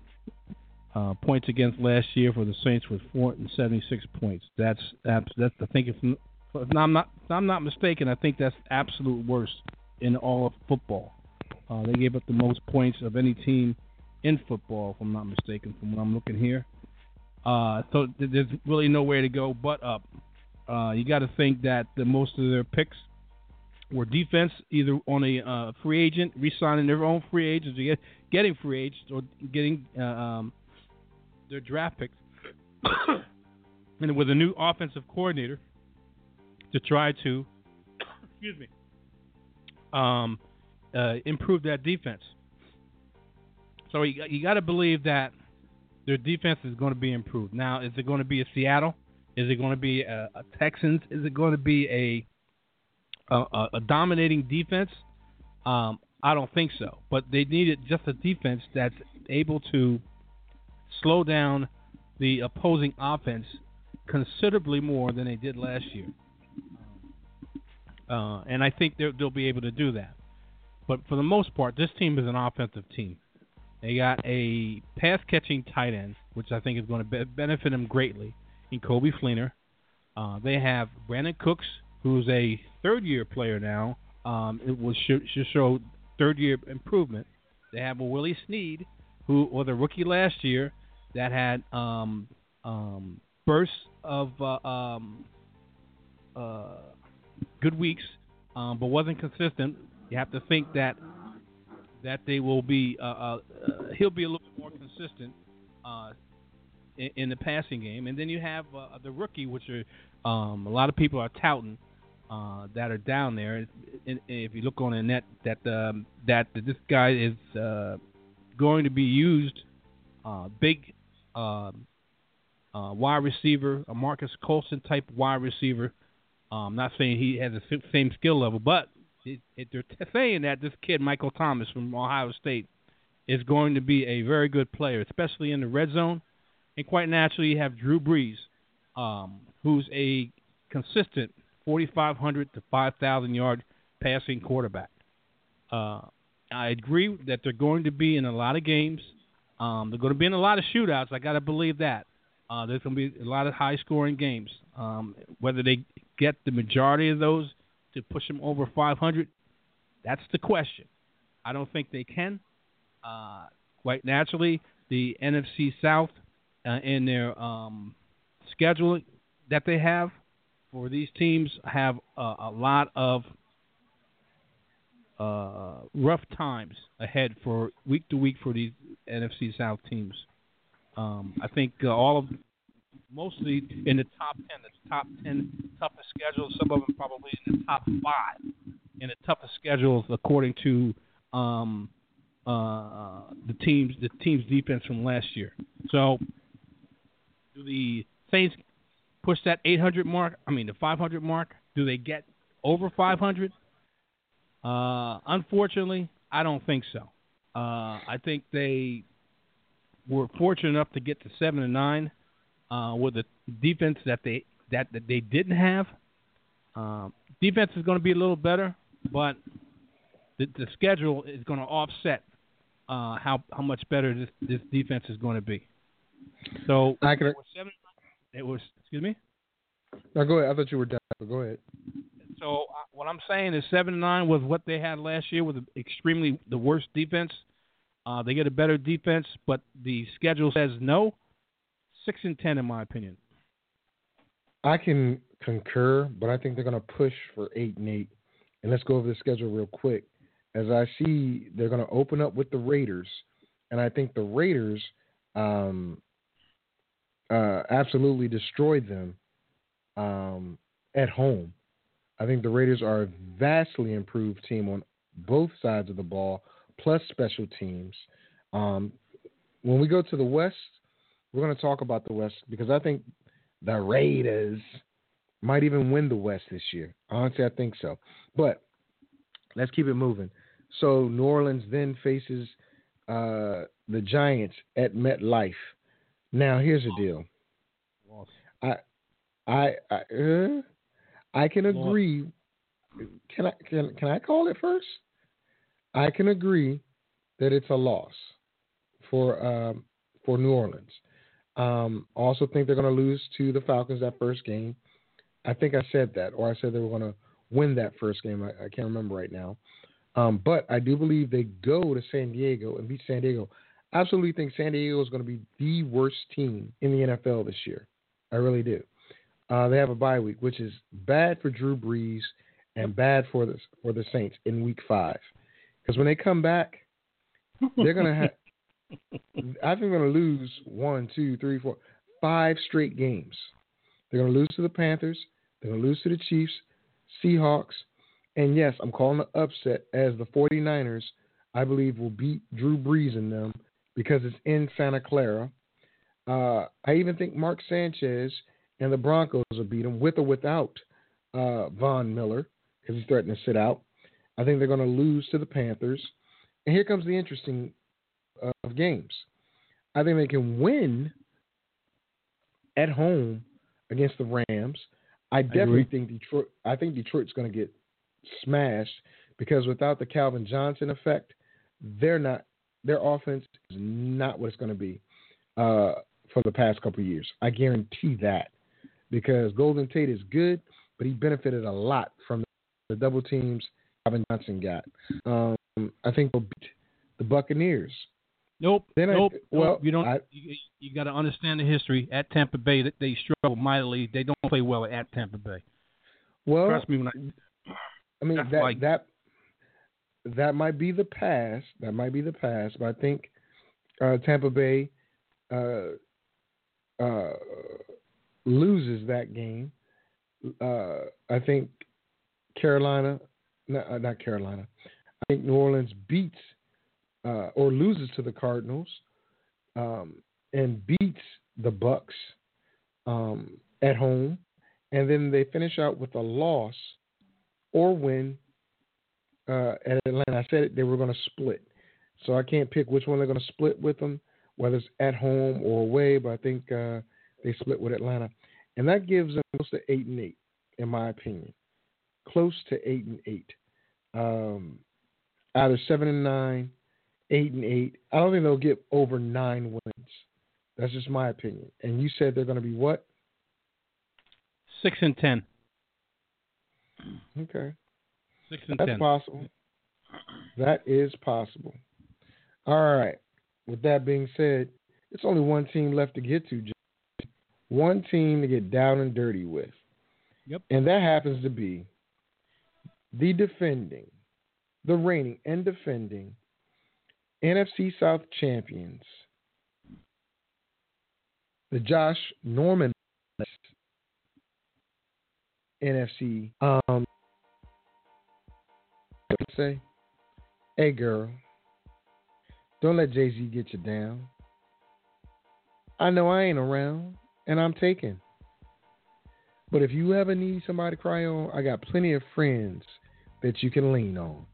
uh, points against last year for the Saints was four hundred seventy-six points. That's, that's, that's I think, if, if I'm not if I'm not mistaken, I think that's absolute worst in all of football. Uh, they gave up the most points of any team in football, if I'm not mistaken, from what I'm looking here. Uh, so th- there's really nowhere to go but up. Uh, you got to think that the, most of their picks were defense, either on a uh, free agent, re-signing their own free agents, or get, getting free agents, or getting uh, um, their draft picks. And with a new offensive coordinator to try to, excuse me, um, uh, improve that defense. So you, you got to believe that their defense is going to be improved. Now, is it going to be a Seattle? Is it going to be a, a Texans? Is it going to be a A, a dominating defense? Um, I don't think so. But they needed just a defense that's able to slow down the opposing offense considerably more than they did last year. Uh, and I think they'll be able to do that. But for the most part, this team is an offensive team. They got a pass-catching tight end, which I think is going to be- benefit them greatly, in Kobe Fleener. Uh, they have Brandon Cooks, who's a third-year player now. Um, it will sh- should show third-year improvement. They have a Willie Snead, who was a rookie last year that had um, um, bursts of uh, um, uh, good weeks, um, but wasn't consistent. You have to think that that they will be. Uh, uh, he'll be a little bit more consistent uh, in, in the passing game. And then you have uh, the rookie, which are um, a lot of people are touting. Uh, that are down there. And if you look on the net, that um, that this guy is uh, going to be used, uh, big uh, uh, wide receiver, a Marques Colston type wide receiver. I'm um, not saying he has the same skill level, but it, it, they're t- saying that this kid, Michael Thomas from Ohio State, is going to be a very good player, especially in the red zone. And quite naturally, you have Drew Brees, um, who's a consistent forty-five hundred to five thousand yard passing quarterback. Uh, I agree that they're going to be in a lot of games. Um, they're going to be in a lot of shootouts. I got to believe that. Uh, there's going to be a lot of high scoring games. Um, whether they get the majority of those to push them over five hundred, that's the question. I don't think they can. Uh, quite naturally, the N F C South uh, in their um, schedule that they have, or these teams have a, a lot of uh, rough times ahead for week to week for these N F C South teams. Um, I think uh, all of, mostly in the top ten, the top ten toughest schedules. Some of them probably in the top five in the toughest schedules according to um, uh, the teams, the team's defense from last year. So the Saints push that eight hundred mark, I mean the five hundred mark. Do they get over five hundred? Uh, unfortunately, I don't think so. Uh, I think they were fortunate enough to get to seven and nine uh, with a defense that they that, that they didn't have. Um, defense is going to be a little better, but the, the schedule is going to offset uh, how how much better this, this defense is going to be. So I could. It was, excuse me? No, go ahead. I thought you were done. Go ahead. So uh, what I'm saying is seven and nine was what they had last year with extremely the worst defense. Uh, they get a better defense, but the schedule says no. six and ten in my opinion. I can concur, but I think they're going to push for eight and eight. And let's go over the schedule real quick. As I see, they're going to open up with the Raiders, and I think the Raiders um, – Uh, absolutely destroyed them um, at home. I think the Raiders are a vastly improved team on both sides of the ball, plus special teams. Um, when we go to the West, we're going to talk about the West because I think the Raiders might even win the West this year. Honestly, I think so. But let's keep it moving. So New Orleans then faces uh, the Giants at MetLife. Now, here's the deal. I, I, I, uh, I can agree. Can I can can I call it first? I can agree that it's a loss for um, for New Orleans. Um, also, think they're going to lose to the Falcons that first game. I think I said that, or I said they were going to win that first game. I, I can't remember right now. Um, but I do believe they go to San Diego and beat San Diego. I absolutely think San Diego is going to be the worst team in the N F L this year. I really do. Uh, they have a bye week, which is bad for Drew Brees and bad for the for the Saints in Week Five, because when they come back, they're gonna have. I think they're gonna lose one, two, three, four, five straight games. They're gonna lose to the Panthers. They're gonna lose to the Chiefs, Seahawks, and yes, I'm calling the upset as the forty-niners. I believe will beat Drew Brees and them because it's in Santa Clara. Uh, I even think Mark Sanchez and the Broncos will beat them with or without uh, Von Miller because he's threatening to sit out. I think they're going to lose to the Panthers. And here comes the interesting uh, of games. I think they can win at home against the Rams. I definitely I think Detroit. I think Detroit's going to get smashed because without the Calvin Johnson effect, they're not. Their offense is not what it's going to be uh, for the past couple of years. I guarantee that. Because Golden Tate is good, but he benefited a lot from the double teams Calvin Johnson got. Um, I think they'll beat the Buccaneers. Nope. Then nope. I, well, nope. You don't. I, you you got to understand the history. At Tampa Bay, they, they struggle mightily. They don't play well at Tampa Bay. Well, trust me when I. I mean that like, that that might be the past. That might be the past. But I think uh, Tampa Bay. Uh, uh, loses that game. Uh, I think Carolina, no, not Carolina. I think New Orleans beats uh, or loses to the Cardinals um, and beats the Bucks um, at home. And then they finish out with a loss or win uh, at Atlanta. I said it, they were going to split. So I can't pick which one they're going to split with them, whether it's at home or away. But I think uh, they split with Atlanta, and that gives them close to eight and eight, in my opinion, close to eight and eight. Um, either seven and nine, eight and eight. I don't think they'll get over nine wins. That's just my opinion. And you said they're going to be what? Six and ten. Okay. Six and ten. That's possible. That is possible. All right. With that being said, it's only one team left to get to. One team to get down and dirty with. Yep. And that happens to be the defending, the reigning and defending N F C South champions, the Josh Norman N F C. Um, say, hey girl, don't let Jay-Z get you down. I know I ain't around. And I'm taken. But if you ever need somebody to cry on, I got plenty of friends that you can lean on.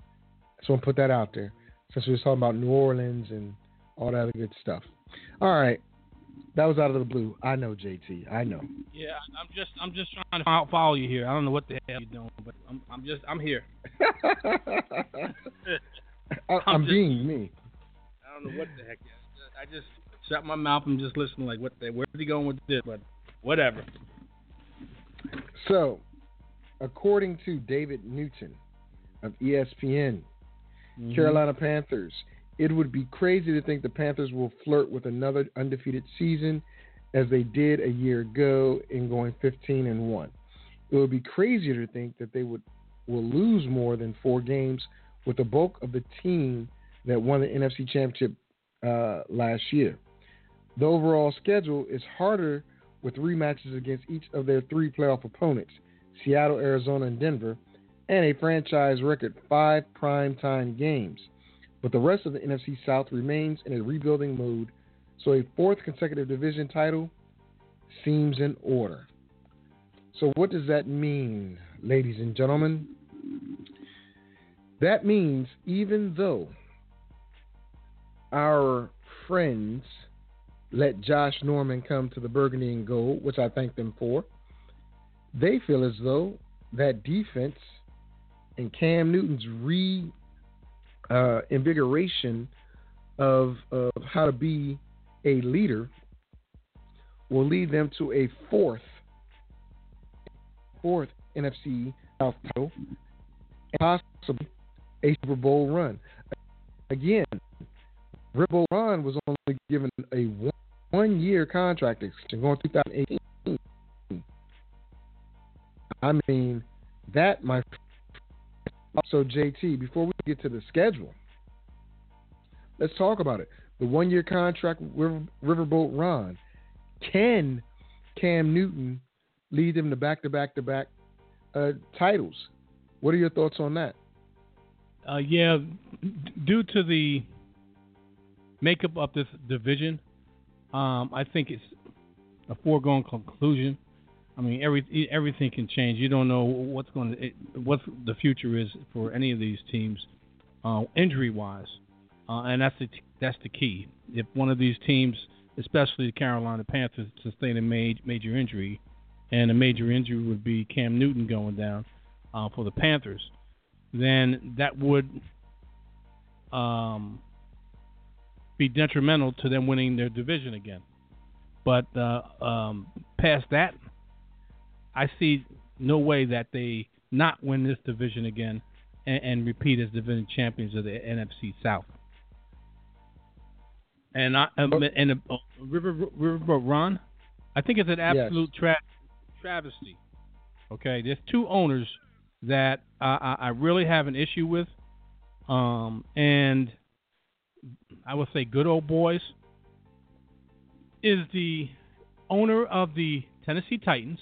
So I'm going to put that out there since we were talking about New Orleans and all that other good stuff. All right. That was out of the blue. I know, J T. I know. Yeah, I'm just I'm just trying to follow you here. I don't know what the hell you're doing, but I'm I'm just I'm here. I'm, I'm just, being me. I don't know what the heck. I just shut my mouth and just listen like what the, where's he going with this, but whatever. So, according to David Newton of E S P N, mm-hmm. Carolina Panthers, it would be crazy to think the Panthers will flirt with another undefeated season as they did a year ago in going fifteen and one. It would be crazier to think that they would will lose more than four games with the bulk of the team that won the N F C Championship uh, last year. The overall schedule is harder with rematches against each of their three playoff opponents, Seattle, Arizona, and Denver, and a franchise record five primetime games. But the rest of the N F C South remains in a rebuilding mode, so a fourth consecutive division title seems in order. So what does that mean, ladies and gentlemen? That means even though our friends let Josh Norman come to the Burgundy and Gold, which I thank them for, they feel as though that defense and Cam Newton's re uh, invigoration of, of how to be a leader will lead them to a fourth fourth N F C South title and possibly a Super Bowl run. Again, Riverboat Ron was only given a one, one year contract extension going twenty eighteen. I mean, that, my friend. So, J T, before we get to the schedule, let's talk about it. The one year contract with Riverboat Ron. Can Cam Newton lead them to back to back to back uh, titles? What are your thoughts on that? Uh, yeah, due to the makeup of this division, um, I think it's a foregone conclusion. I mean, every everything can change. You don't know what's going to it, what the future is for any of these teams, uh, injury wise, uh, and that's the that's the key. If one of these teams, especially the Carolina Panthers, sustain a major, major injury, and a major injury would be Cam Newton going down uh, for the Panthers, then that would um, be detrimental to them winning their division again. But uh, um, past that, I see no way that they not win this division again and, and repeat as division champions of the N F C South. And I and uh, River Riverboat Ron, I think it's an absolute yes. tra- travesty. Okay, there's two owners that I, I really have an issue with, um, and I would say good old boys is the owner of the Tennessee Titans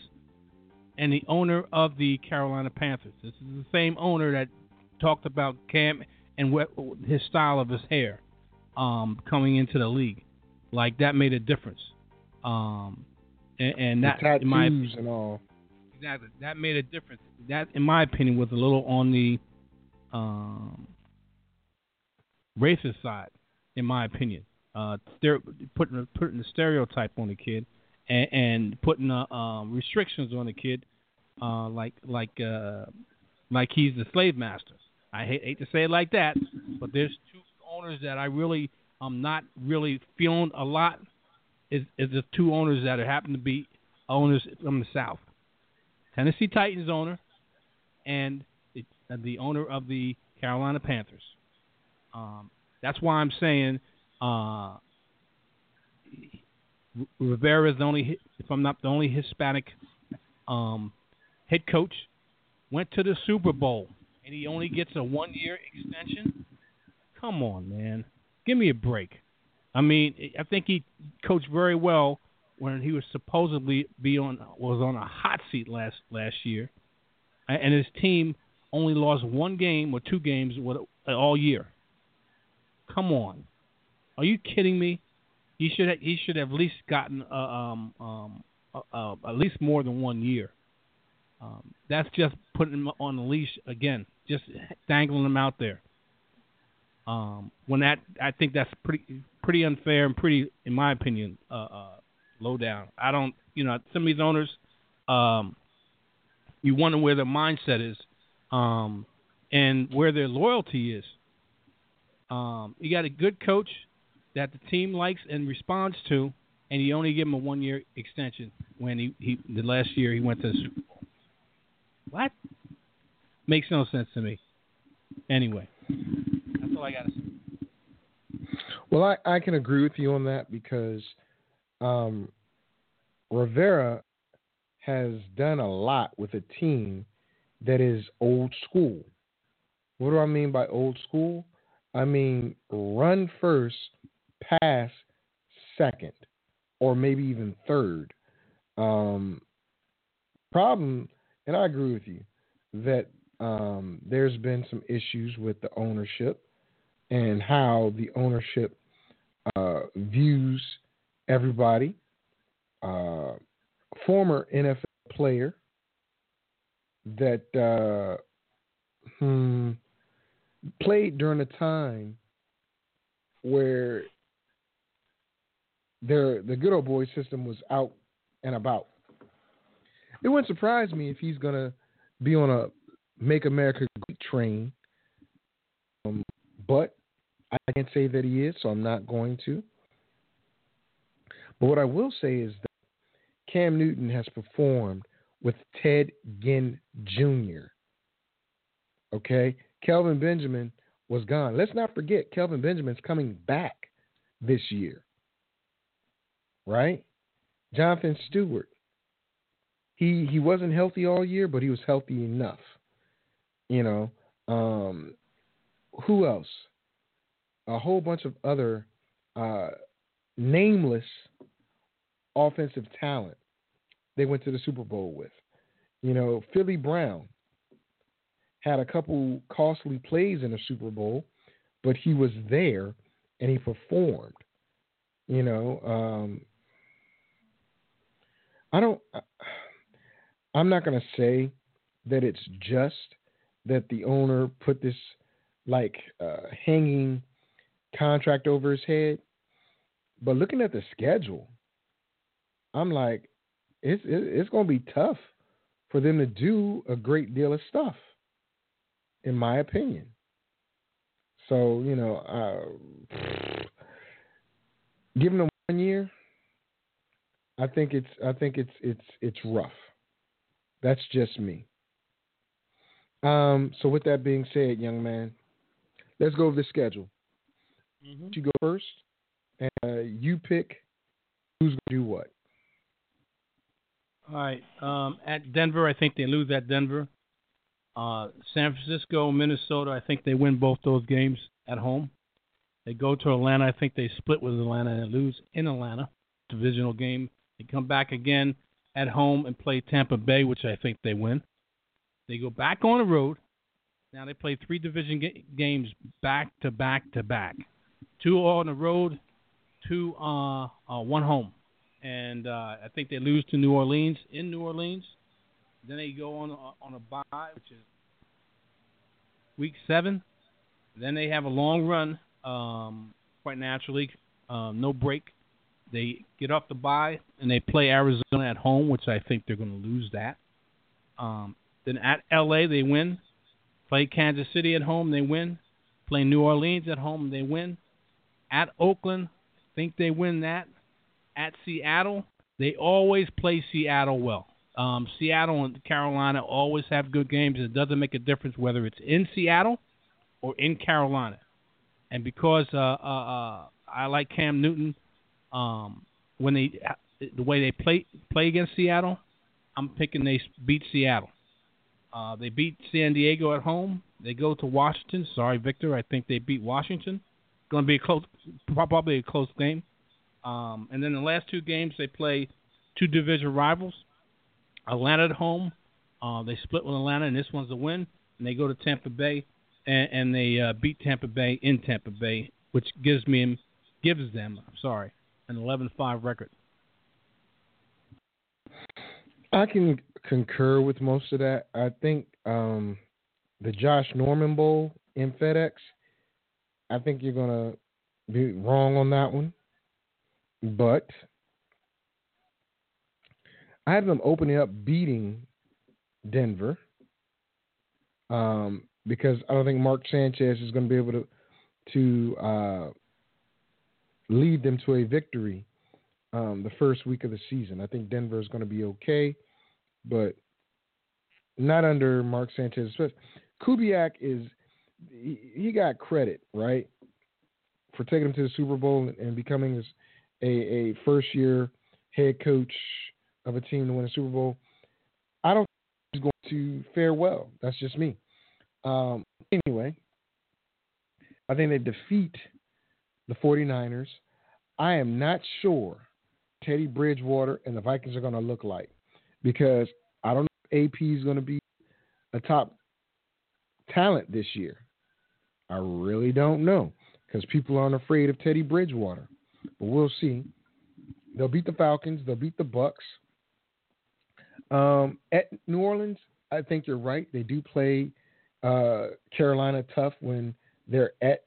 and the owner of the Carolina Panthers. This is the same owner that talked about Cam and what, his style of his hair. Um, coming into the league, like that made a difference, um, and, and that tattoos in my opinion, and all exactly that made a difference. That, in my opinion, was a little on the um, racist side, in my opinion. Uh, they're putting putting a stereotype on the kid and, and putting uh, um, restrictions on the kid, uh, like like uh, like he's the slave master. I hate, hate to say it like that, but there's two owners that I really I'm not really feeling a lot is, is the two owners that happen to be owners from the South. Tennessee Titans owner and the, the owner of the Carolina Panthers. Um, that's why I'm saying uh, Rivera is the only, if I'm not the only Hispanic um, head coach, went to the Super Bowl and he only gets a one year extension. Come on, man. Give me a break. I mean, I think he coached very well when he was supposedly be on was on a hot seat last, last year, and his team only lost one game or two games all year. Come on. Are you kidding me? He should have, he should have at least gotten uh, um, um, uh, uh, at least more than one year. Um, that's just putting him on the leash again, just dangling him out there. Um, when that, I think that's pretty, pretty unfair and pretty, in my opinion, uh, uh, low down. I don't, you know, some of these owners, um, you wonder where their mindset is, um, and where their loyalty is. Um, you got a good coach that the team likes and responds to, and you only give him a one-year extension when he, he the last year he went to the Super Bowl. What? Makes no sense to me. Anyway. I gotta say. Well, I, I can agree with you on that because um, Rivera has done a lot with a team that is old school. What do I mean by old school? I mean run first, pass second, or maybe even third. Um, problem and I agree with you, that um, there's been some issues with the ownership and how the ownership uh, views everybody. Uh, former N F L player that uh, hmm, played during a time where their the good old boy system was out and about. It wouldn't surprise me if he's going to be on a Make America Great train, um, but I can't say that he is, so I'm not going to. But what I will say is that Cam Newton has performed with Ted Ginn Junior Okay? Kelvin Benjamin was gone. Let's not forget, Kelvin Benjamin's coming back this year. Right? Jonathan Stewart. He he wasn't healthy all year, but he was healthy enough. You know, um, who else? A whole bunch of other uh, nameless offensive talent they went to the Super Bowl with. You know, Philly Brown had a couple costly plays in the Super Bowl, but he was there and he performed. You know, um, I don't, I'm not going to say that it's just that the owner put this like uh, hanging contract over his head. But looking at the schedule, I'm like, it's it's going to be tough for them to do a great deal of stuff, in my opinion. So, you know, uh, giving them one year, I think it's I think it's it's it's rough. That's just me. Um, so with that being said, young man, let's go over the schedule. Mm-hmm. You go first, and uh, you pick who's going to do what. All right. Um, at Denver, I think they lose at Denver. Uh, San Francisco, Minnesota, I think they win both those games at home. They go to Atlanta. I think they split with Atlanta and lose in Atlanta, divisional game. They come back again at home and play Tampa Bay, which I think they win. They go back on the road. Now they play three division ga- games back to back to back. Two on the road, two uh, uh, one home. And uh, I think they lose to New Orleans in New Orleans. Then they go on, on a bye, which is week seven. Then they have a long run, um, quite naturally, uh, no break. They get off the bye, and they play Arizona at home, which I think they're going to lose that. Um Then at L A, they win. Play Kansas City at home, they win. Play New Orleans at home, they win. At Oakland, I think they win that. At Seattle, they always play Seattle well. Um, Seattle and Carolina always have good games. It doesn't make a difference whether it's in Seattle or in Carolina. And because uh, uh, uh, I like Cam Newton, um, when they the way they play play against Seattle, I'm picking they beat Seattle. Uh, they beat San Diego at home. They go to Washington. Sorry, Victor. I think they beat Washington. Going to be a close, probably a close game. Um, and then the last two games, they play two division rivals. Atlanta at home. Uh, they split with Atlanta, and this one's a win. And they go to Tampa Bay, and, and they uh, beat Tampa Bay in Tampa Bay, which gives me gives them, I'm sorry, an eleven five record. I can concur with most of that. I think um, the Josh Norman Bowl in FedEx, I think you're going to be wrong on that one. But I have them opening up beating Denver um, because I don't think Mark Sanchez is going to be able to to uh, lead them to a victory um, the first week of the season. I think Denver is going to be okay, but not under Mark Sanchez. Kubiak is, he got credit, right, for taking him to the Super Bowl and becoming a, a first-year head coach of a team to win a Super Bowl. I don't think he's going to fare well. That's just me. Um, anyway, I think they defeat the 49ers. I am not sure Teddy Bridgewater and the Vikings are going to look like. Because I don't know A P is going to be a top talent this year? I really don't know, because people aren't afraid of Teddy Bridgewater. But we'll see. They'll beat the Falcons. They'll beat the Bucks. Um, at New Orleans, I think you're right. They do play uh, Carolina tough when they're at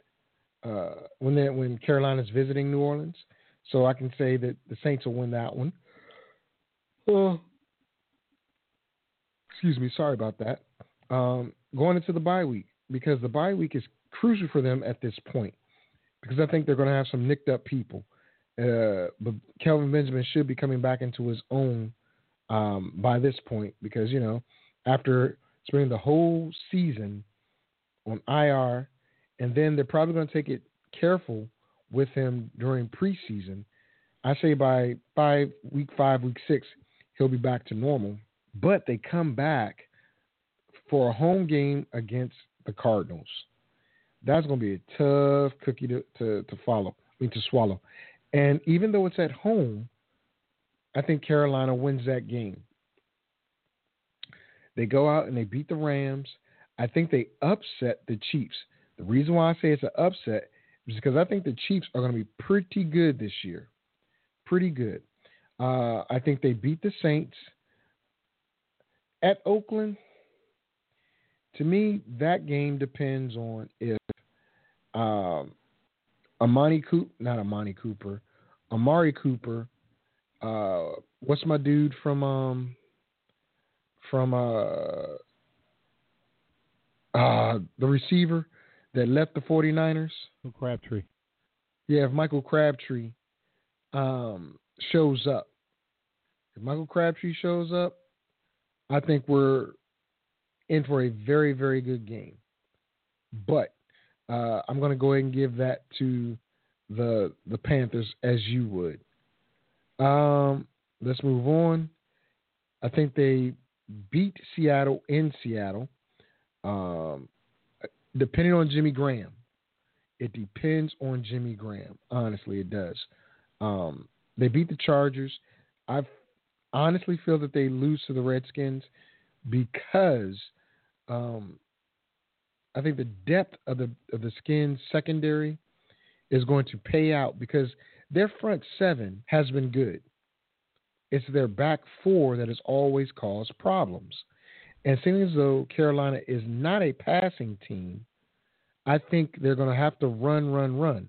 uh, when they when Carolina's visiting New Orleans. So I can say that the Saints will win that one. Uh, excuse me, sorry about that. Um, going into the bye week, because the bye week is crucial for them at this point, because I think they're going to have some nicked up people. Uh, but Kelvin Benjamin should be coming back into his own um, by this point, because, you know, after spending the whole season on I R, and then they're probably going to take it careful with him during preseason. I say by five week five, week six, he'll be back to normal. But they come back for a home game against the Cardinals. That's going to be a tough cookie to, to, to follow, I mean, to swallow. And even though it's at home, I think Carolina wins that game. They go out and they beat the Rams. I think they upset the Chiefs. The reason why I say it's an upset is because I think the Chiefs are going to be pretty good this year. Pretty good. Uh, I think they beat the Saints. At Oakland, to me, that game depends on if um, Amani Cooper, not Amani Cooper, Amari Cooper, uh, what's my dude from um, from uh, uh, the receiver that left the 49ers? Michael Crabtree. Yeah, if Michael Crabtree um, shows up. If Michael Crabtree shows up, I think we're in for a very, very good game. But uh, I'm going to go ahead and give that to the the Panthers, as you would. Um, let's move on. I think they beat Seattle in Seattle. Um, depending on Jimmy Graham. It depends on Jimmy Graham. Honestly, it does. Um, they beat the Chargers. I've honestly feel that they lose to the Redskins because um, I think the depth of the of the Skins secondary is going to pay out, because their front seven has been good. It's their back four that has always caused problems. And seeing as though Carolina is not a passing team, I think they're going to have to run, run, run.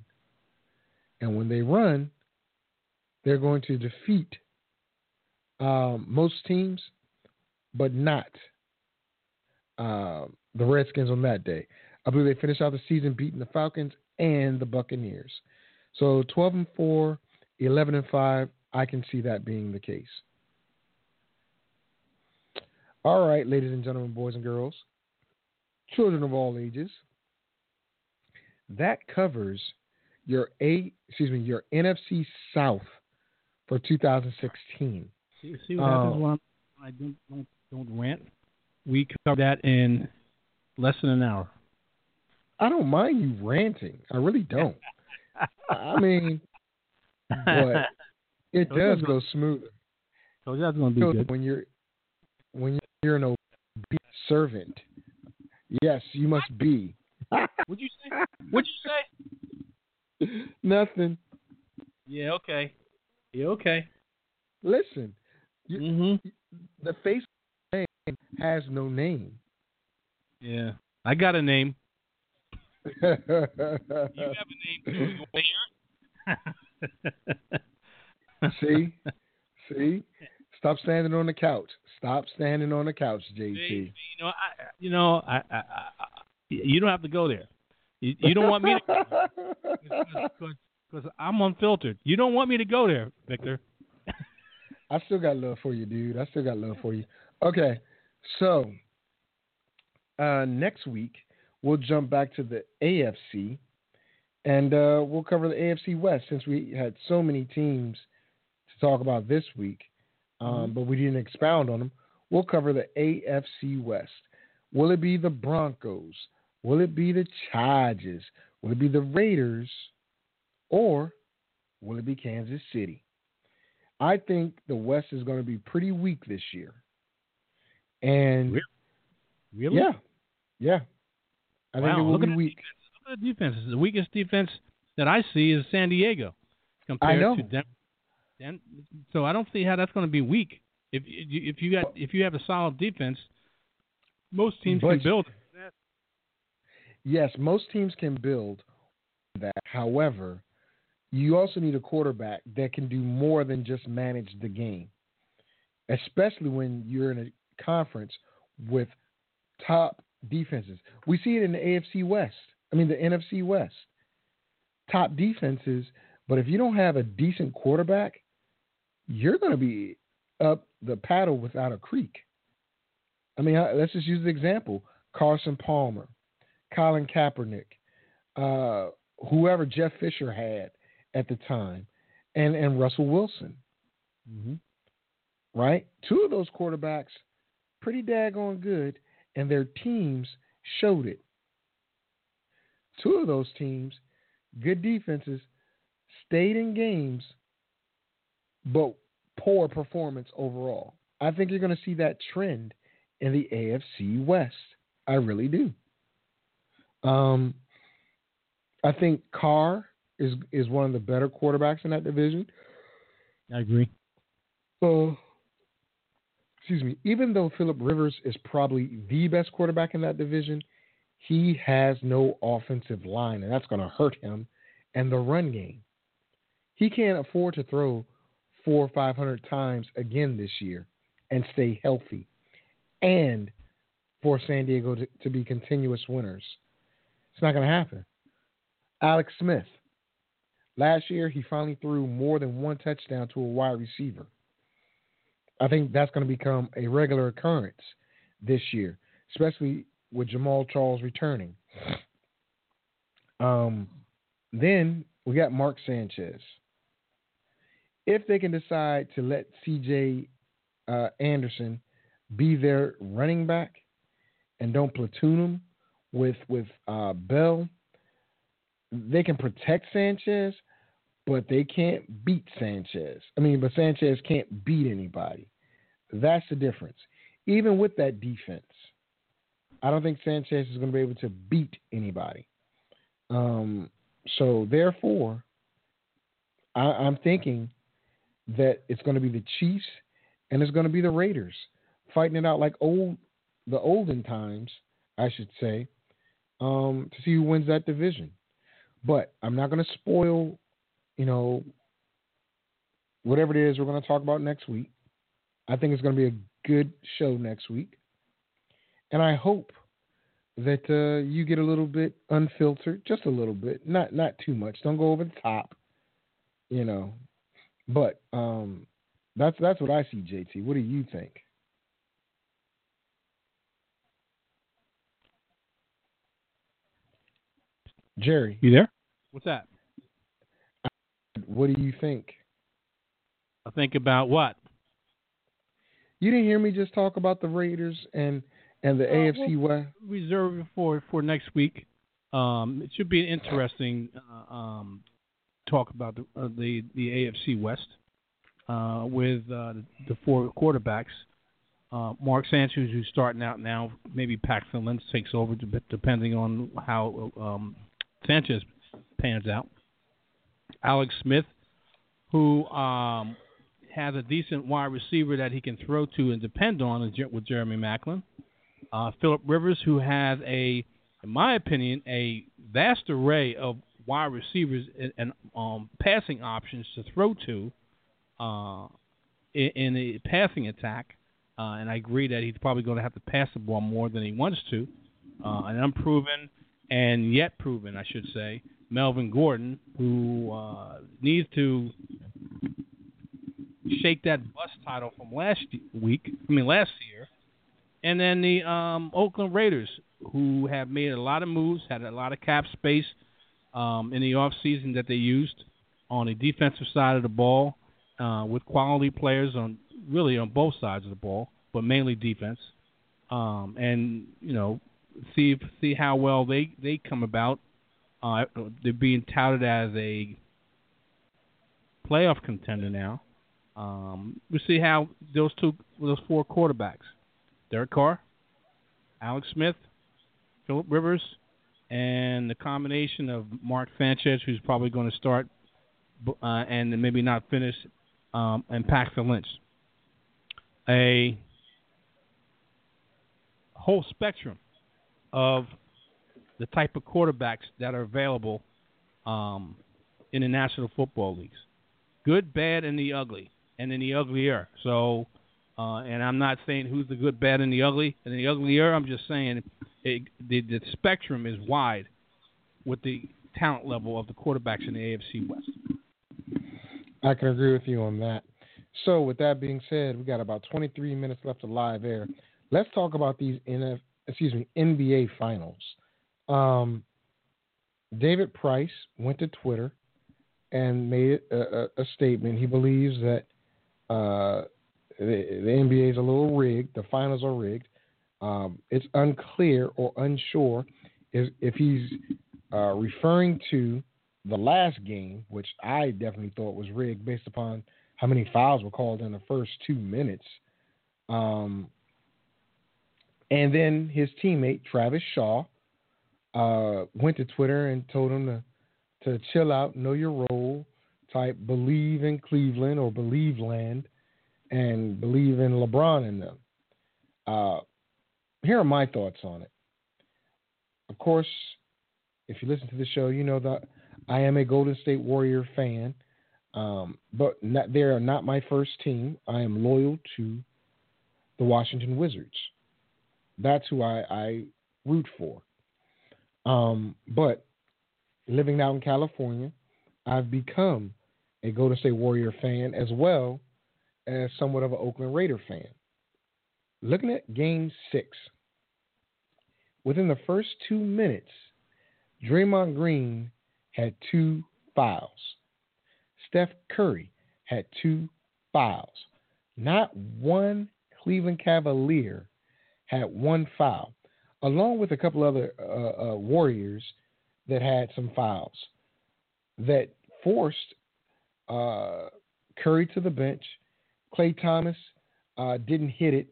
And when they run, they're going to defeat Um, most teams, but not uh, the Redskins on that day. I believe they finished out the season beating the Falcons and the Buccaneers. So twelve and four, eleven and five, I can see that being the case. All right, ladies and gentlemen, boys and girls, children of all ages, that covers your A, excuse me, your N F C South for two thousand sixteen. You see what happens um, when I don't, don't, don't rant? We covered that in less than an hour. I don't mind you ranting. I really don't. I mean, but it does go smoother. So that's going to be good. When you're, when you're an obedient servant, yes, you must be. What'd you say? What'd you say? Nothing. Yeah, okay. Yeah, okay. Listen. You, mm-hmm. The face name has no name. Yeah, I got a name. You have a name too. You want to hear it? See, see. Stop standing on the couch. Stop standing on the couch, J T. Hey, you know, I, you know, I, I, I, you don't have to go there. You, you don't want me to, because I'm unfiltered. You don't want me to go there, Victor. I still got love for you, dude. I still got love for you. Okay, so uh, next week we'll jump back to the A F C, and uh, we'll cover the A F C West, since we had so many teams to talk about this week, um, mm-hmm. but we didn't expound on them. We'll cover the A F C West. Will it be the Broncos? Will it be the Chargers? Will it be the Raiders? Or will it be Kansas City? I think the West is going to be pretty weak this year. And really? really? Yeah. Yeah. I wow. think it will Look be weak. Look at the defense. The weakest defense that I see is San Diego compared I know. to Denver. And so I don't see how that's going to be weak. If if you got if you have a solid defense, most teams but, can build. Yes, most teams can build that. However, you also need a quarterback that can do more than just manage the game, especially when you're in a conference with top defenses. We see it in the A F C West. I mean, the N F C West. Top defenses, but if you don't have a decent quarterback, you're going to be up the paddle without a creek. I mean, let's just use the example. Carson Palmer, Colin Kaepernick, uh, whoever Jeff Fisher had at the time, and, and Russell Wilson. Mm-hmm. Right? Two of those quarterbacks, pretty daggone good, and their teams showed it. Two of those teams, good defenses, stayed in games, but poor performance overall. I think you're going to see that trend in the A F C West. I really do. Um, I think Carr is is one of the better quarterbacks in that division. I agree. So, excuse me. Even though Phillip Rivers is probably the best quarterback in that division, he has no offensive line, and that's going to hurt him and the run game. He can't afford to throw four or five hundred times again this year and stay healthy and for San Diego to, to be continuous winners. It's not going to happen. Alex Smith. Last year, he finally threw more than one touchdown to a wide receiver. I think that's going to become a regular occurrence this year, especially with Jamal Charles returning. Um, then we got Mark Sanchez. If they can decide to let C J uh, Anderson be their running back and don't platoon him with with uh, Bell, they can protect Sanchez, but they can't beat Sanchez. I mean, but Sanchez can't beat anybody. That's the difference. Even with that defense, I don't think Sanchez is going to be able to beat anybody. Um, so, therefore, I, I'm thinking that it's going to be the Chiefs and it's going to be the Raiders fighting it out like old, the olden times, I should say, um, to see who wins that division. But I'm not going to spoil, you know, whatever it is we're going to talk about next week. I think it's going to be a good show next week. And I hope that uh, you get a little bit unfiltered, just a little bit, not not too much. Don't go over the top, you know. But um, that's that's what I see, J T. What do you think? Jerry, you there? What's that? What do you think? I think about what? You didn't hear me just talk about the Raiders and, and the uh, A F C we'll West. Reserve it for for next week. Um, it should be an interesting uh, um, talk about the, uh, the the A F C West uh, with uh, the, the four quarterbacks. Uh, Mark Sanchez, who's starting out now, maybe Paxton Lynch takes over, depending on how um, Sanchez pans out. Alex Smith, who um, has a decent wide receiver that he can throw to and depend on with Jeremy Maclin. Uh, Phillip Rivers, who has a, in my opinion, a vast array of wide receivers and, and um, passing options to throw to uh, in, in the passing attack. Uh, and I agree that he's probably going to have to pass the ball more than he wants to. Uh, an unproven and yet proven, I should say, Melvin Gordon, who uh, needs to shake that bus title from last week, I mean last year. And then the um, Oakland Raiders, who have made a lot of moves, had a lot of cap space um, in the offseason that they used on the defensive side of the ball uh, with quality players on really on both sides of the ball, but mainly defense. Um, and, you know, see see how well they, they come about. Uh, they're being touted as a playoff contender now. Um, we'll see how those two, those four quarterbacks Derek Carr, Alex Smith, Phillip Rivers, and the combination of Mark Sanchez, who's probably going to start uh, and maybe not finish, um, and Paxton Lynch. A whole spectrum of the type of quarterbacks that are available um, in the National Football Leagues. Good, bad, and the ugly, and then the uglier. So, uh, and I'm not saying who's the good, bad, and the ugly, and the uglier. I'm just saying it, the, the spectrum is wide with the talent level of the quarterbacks in the A F C West. I can agree with you on that. So, with that being said, we got about twenty-three minutes left of live air. Let's talk about these N F, excuse me, N B A Finals. Um, David Price went to Twitter and made a, a statement. He believes that uh, the, the N B A is a little rigged. The finals are rigged. Um, it's unclear or unsure if, if he's uh, referring to the last game, which I definitely thought was rigged based upon how many fouls were called in the first two minutes. Um, and then his teammate, Travis Shaw, uh, went to Twitter and told him to to chill out, know your role, type believe in Cleveland or believe land, and believe in LeBron and them. Uh, here are my thoughts on it. Of course, if you listen to the show, you know that I am a Golden State Warrior fan, um, but not, they are not my first team. I am loyal to the Washington Wizards. That's who I, I root for. Um, but living out in California, I've become a Golden State Warrior fan as well as somewhat of an Oakland Raider fan. Looking at game six, within the first two minutes, Draymond Green had two fouls. Steph Curry had two fouls. Not one Cleveland Cavalier had one foul, along with a couple other uh, uh, Warriors that had some fouls that forced uh, Curry to the bench. Klay Thomas uh, didn't hit it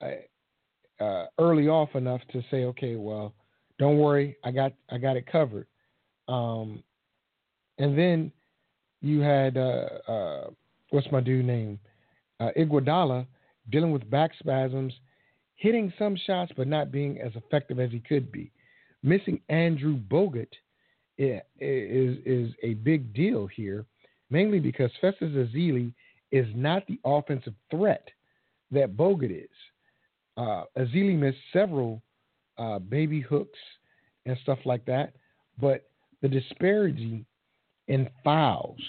uh, uh, early off enough to say, okay, well, don't worry, I got I got it covered. Um, and then you had uh, uh, what's my dude name? Uh, Iguodala dealing with back spasms, hitting some shots but not being as effective as he could be. Missing Andrew Bogut is, is, is a big deal here, mainly because Festus Ezeli is not the offensive threat that Bogut is. Uh, Ezeli missed several uh, baby hooks and stuff like that, but the disparity in fouls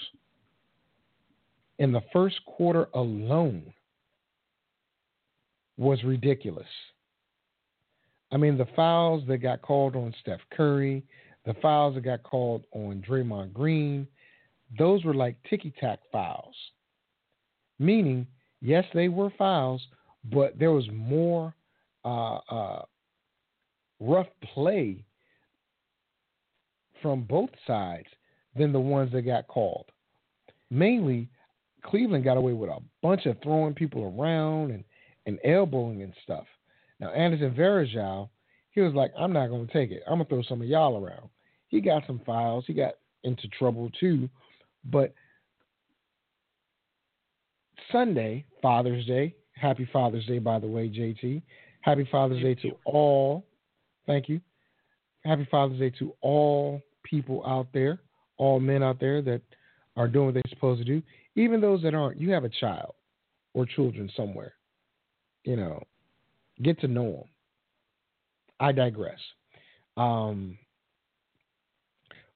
in the first quarter alone was ridiculous. I mean, the fouls that got called on Steph Curry, the fouls that got called on Draymond Green, those were like ticky-tack fouls. Meaning, yes, they were fouls, but there was more uh, uh, rough play from both sides than the ones that got called. Mainly, Cleveland got away with a bunch of throwing people around and, and elbowing and stuff. Now, Anderson Varejao, he was like, I'm not going to take it. I'm going to throw some of y'all around. He got some fouls. He got into trouble, too. But Sunday, Father's Day, happy Father's Day, by the way, J T. Happy Father's Day to all. Thank you. Happy Father's Day to all people out there, all men out there that are doing what they're supposed to do. Even those that aren't, you have a child or children somewhere, you know. Get to know them. I digress. Um,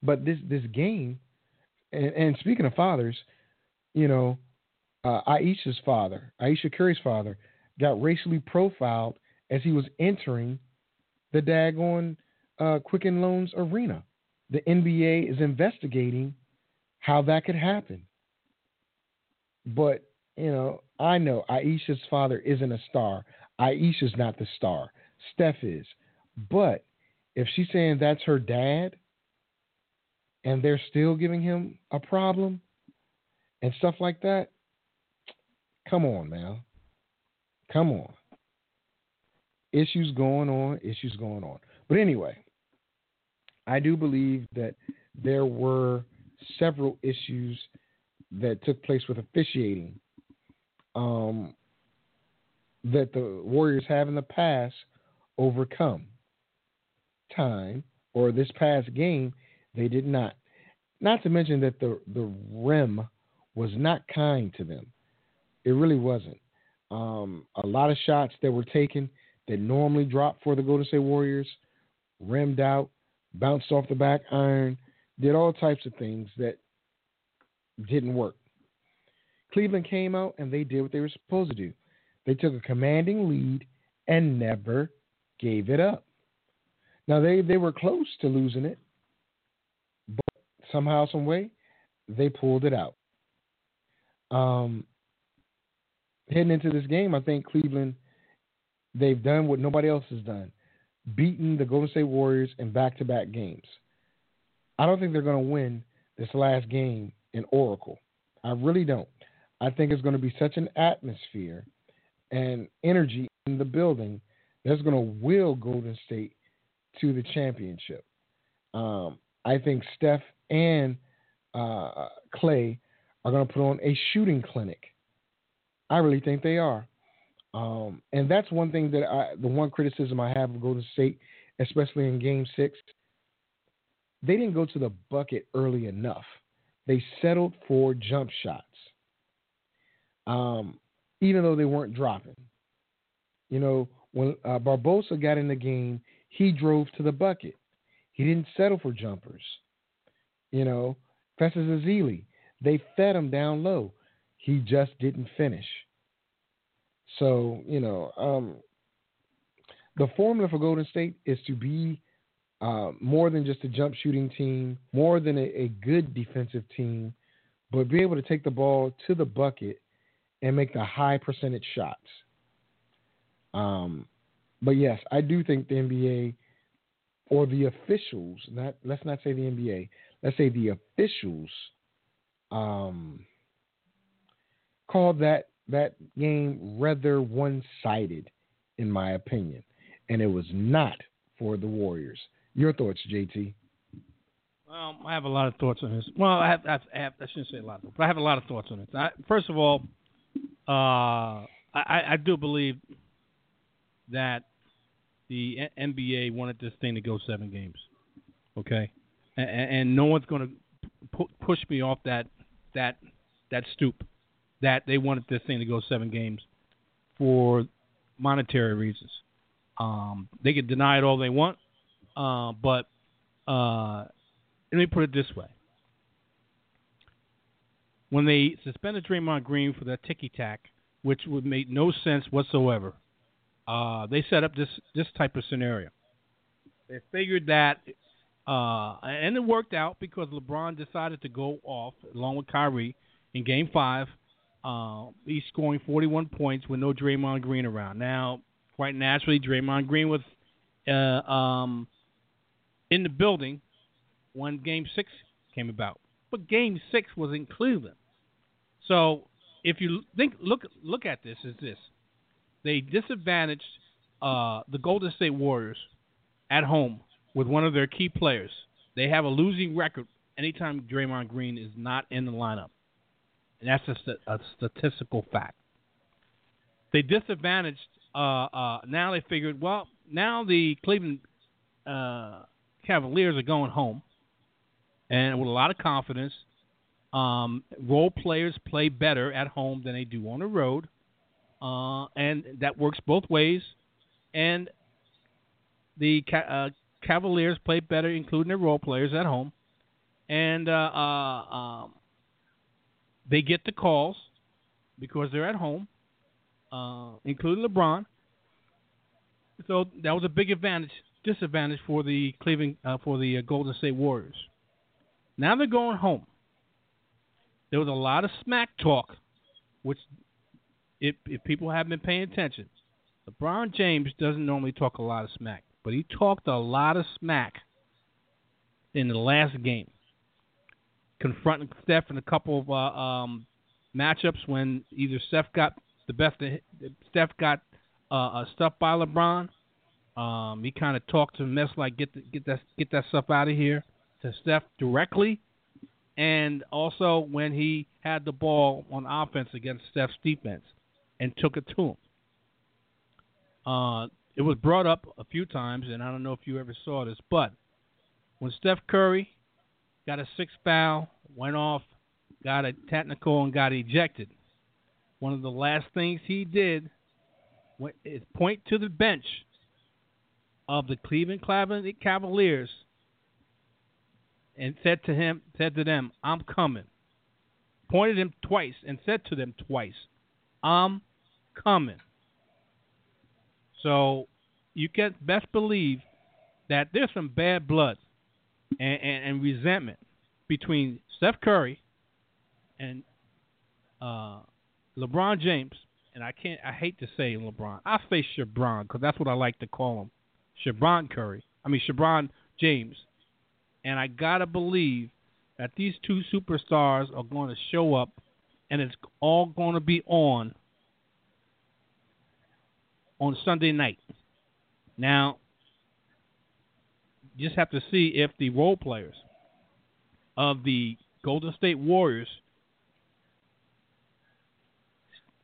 but this this game, and, and speaking of fathers, you know, uh, Ayesha's father, Ayesha Curry's father, got racially profiled as he was entering the daggone uh, Quicken Loans arena. The N B A is investigating how that could happen. But, you know, I know Ayesha's father isn't a star. Aisha's not the star. Steph is. But if she's saying that's her dad and they're still giving him a problem and stuff like that, come on, man. Come on. issues going on, issues going on. But anyway, I do believe that there were several issues that took place with officiating um, that the Warriors have in the past overcome. Time or this past game, they did not. Not to mention that the, the rim was not kind to them. It really wasn't. Um, a lot of shots that were taken that normally dropped for the Golden State Warriors, rimmed out, bounced off the back iron, did all types of things that didn't work. Cleveland came out and they did what they were supposed to do. They took a commanding lead and never gave it up. Now, they, they were close to losing it, but somehow, some way, they pulled it out. Um, heading into this game, I think Cleveland, they've done what nobody else has done, beaten the Golden State Warriors in back-to-back games. I don't think they're going to win this last game in Oracle. I really don't. I think it's going to be such an atmosphere and energy in the building that's going to will Golden State to the championship. Um, I think Steph and uh, Clay are going to put on a shooting clinic. I really think they are. Um, and that's one thing that I, the one criticism I have of Golden State, especially in game six, they didn't go to the bucket early enough. They settled for jump shots, um, even though they weren't dropping. You know, when uh, Barbosa got in the game, he drove to the bucket. He didn't settle for jumpers. You know, Festus Ezeli, they fed him down low. He just didn't finish. So, you know, um, the formula for Golden State is to be uh, more than just a jump shooting team, more than a, a good defensive team, but be able to take the ball to the bucket and make the high percentage shots. Um, but, yes, I do think the N B A or the officials, not let's not say the N B A, let's say the officials um, called that that game rather one-sided, in my opinion, and it was not for the Warriors. Your thoughts, J T? Well, I have a lot of thoughts on this. Well, I, have, I, have, I shouldn't say a lot, but I have a lot of thoughts on it. I, first of all, uh, I, I do believe that the N B A wanted this thing to go seven games, okay? And, and no one's going to pu- push me off that that that stoop. That they wanted this thing to go seven games for monetary reasons. Um, they can deny it all they want, uh, but uh, let me put it this way. When they suspended Draymond Green for that ticky-tack, which would make no sense whatsoever, uh, they set up this, this type of scenario. They figured that, uh, and it worked out because LeBron decided to go off along with Kyrie in Game five, Uh, he's scoring forty-one points with no Draymond Green around. Now, quite naturally, Draymond Green was uh, um, in the building when Game six came about. But Game six was in Cleveland. So if you think, look look at this, is this. They disadvantaged uh, the Golden State Warriors at home with one of their key players. They have a losing record anytime Draymond Green is not in the lineup. And that's a, st- a statistical fact. They disadvantaged. Uh, uh, now they figured, well, now the Cleveland uh, Cavaliers are going home. And with a lot of confidence, um, role players play better at home than they do on the road. Uh, and that works both ways. And the ca- uh, Cavaliers play better, including their role players at home. And... Uh, uh, um, They get the calls because they're at home, uh, including LeBron. So that was a big advantage, disadvantage for the Cleveland, uh, for the uh, Golden State Warriors. Now they're going home. There was a lot of smack talk, which, if, if people haven't been paying attention, LeBron James doesn't normally talk a lot of smack, but he talked a lot of smack in the last game, confronting Steph in a couple of uh, um, matchups when either Steph got the best, of, Steph got uh, uh, stuffed by LeBron, Um, he kind of talked to Mess like get the, get that get that stuff out of here to Steph directly, and also when he had the ball on offense against Steph's defense and took it to him. Uh, it was brought up a few times, and I don't know if you ever saw this, but when Steph Curry got a sixth foul, went off, got a technical, and got ejected, one of the last things he did went, is point to the bench of the Cleveland Cavaliers and said to him, said to them, "I'm coming." Pointed him twice and said to them twice, "I'm coming." So you can best believe that there's some bad blood and, and, and resentment between Steph Curry and uh, LeBron James. And I can't, I hate to say LeBron. I say Shabron because that's what I like to call him. Shabron Curry. I mean, Shabron James. And I got to believe that these two superstars are going to show up, and it's all going to be on on Sunday night. Now, just have to see if the role players of the Golden State Warriors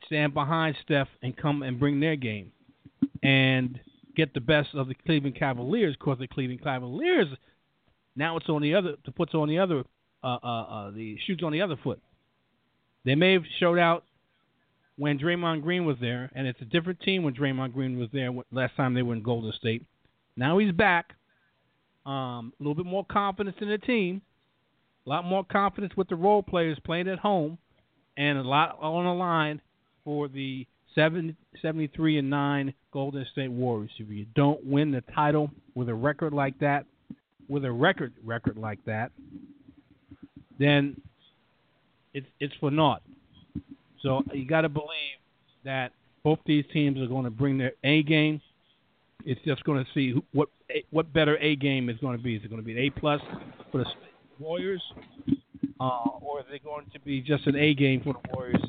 stand behind Steph and come and bring their game and get the best of the Cleveland Cavaliers, because the Cleveland Cavaliers, now it's on the other, to put on the other, uh, uh, uh, the shoes on the other foot. They may have showed out when Draymond Green was there, and it's a different team when Draymond Green was there last time they were in Golden State. Now he's back. Um, a little bit more confidence in the team, a lot more confidence with the role players playing at home, and a lot on the line for the seventy-three and nine Golden State Warriors. If you don't win the title with a record like that, with a record record like that, then it's it's for naught. So you got to believe that both these teams are going to bring their A game. It's just going to see who, what what better A game is going to be. Is it going to be an A plus for the Warriors, uh, or is it going to be just an A game for the Warriors?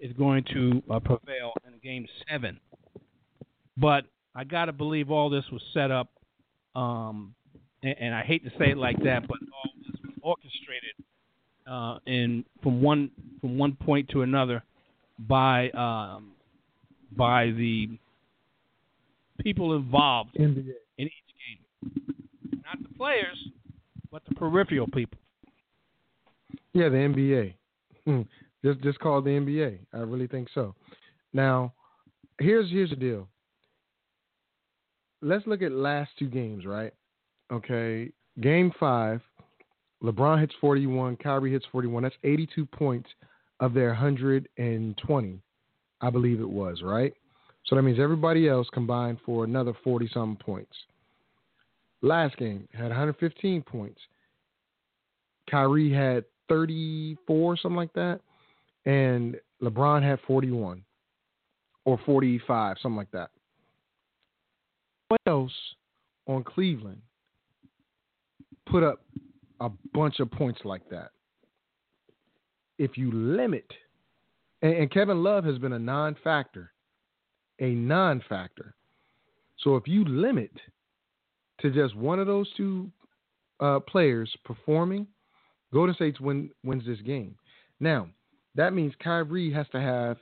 Is going to uh, prevail in Game Seven, but I gotta believe all this was set up, um, and, and I hate to say it like that, but all this was orchestrated, uh, in from one from one point to another, by um, by the people involved in each game, not the players, but the peripheral people. Yeah, the N B A. Hmm. Just just call the N B A. I really think so. Now, here's here's the deal. Let's look at last two games, right? Okay, game five, LeBron hits forty-one, Kyrie hits forty-one. That's eighty-two points of their one hundred twenty, I believe it was, right? So that means everybody else combined for another forty-some points. Last game, had one hundred fifteen points. Kyrie had thirty-four, something like that. And LeBron had forty-one or forty-five, something like that. What else on Cleveland put up a bunch of points like that? If you limit, and, and Kevin Love has been a non-factor, a non-factor. So if you limit to just one of those two uh, players performing, Golden State win, wins this game. Now, that means Kyrie has to have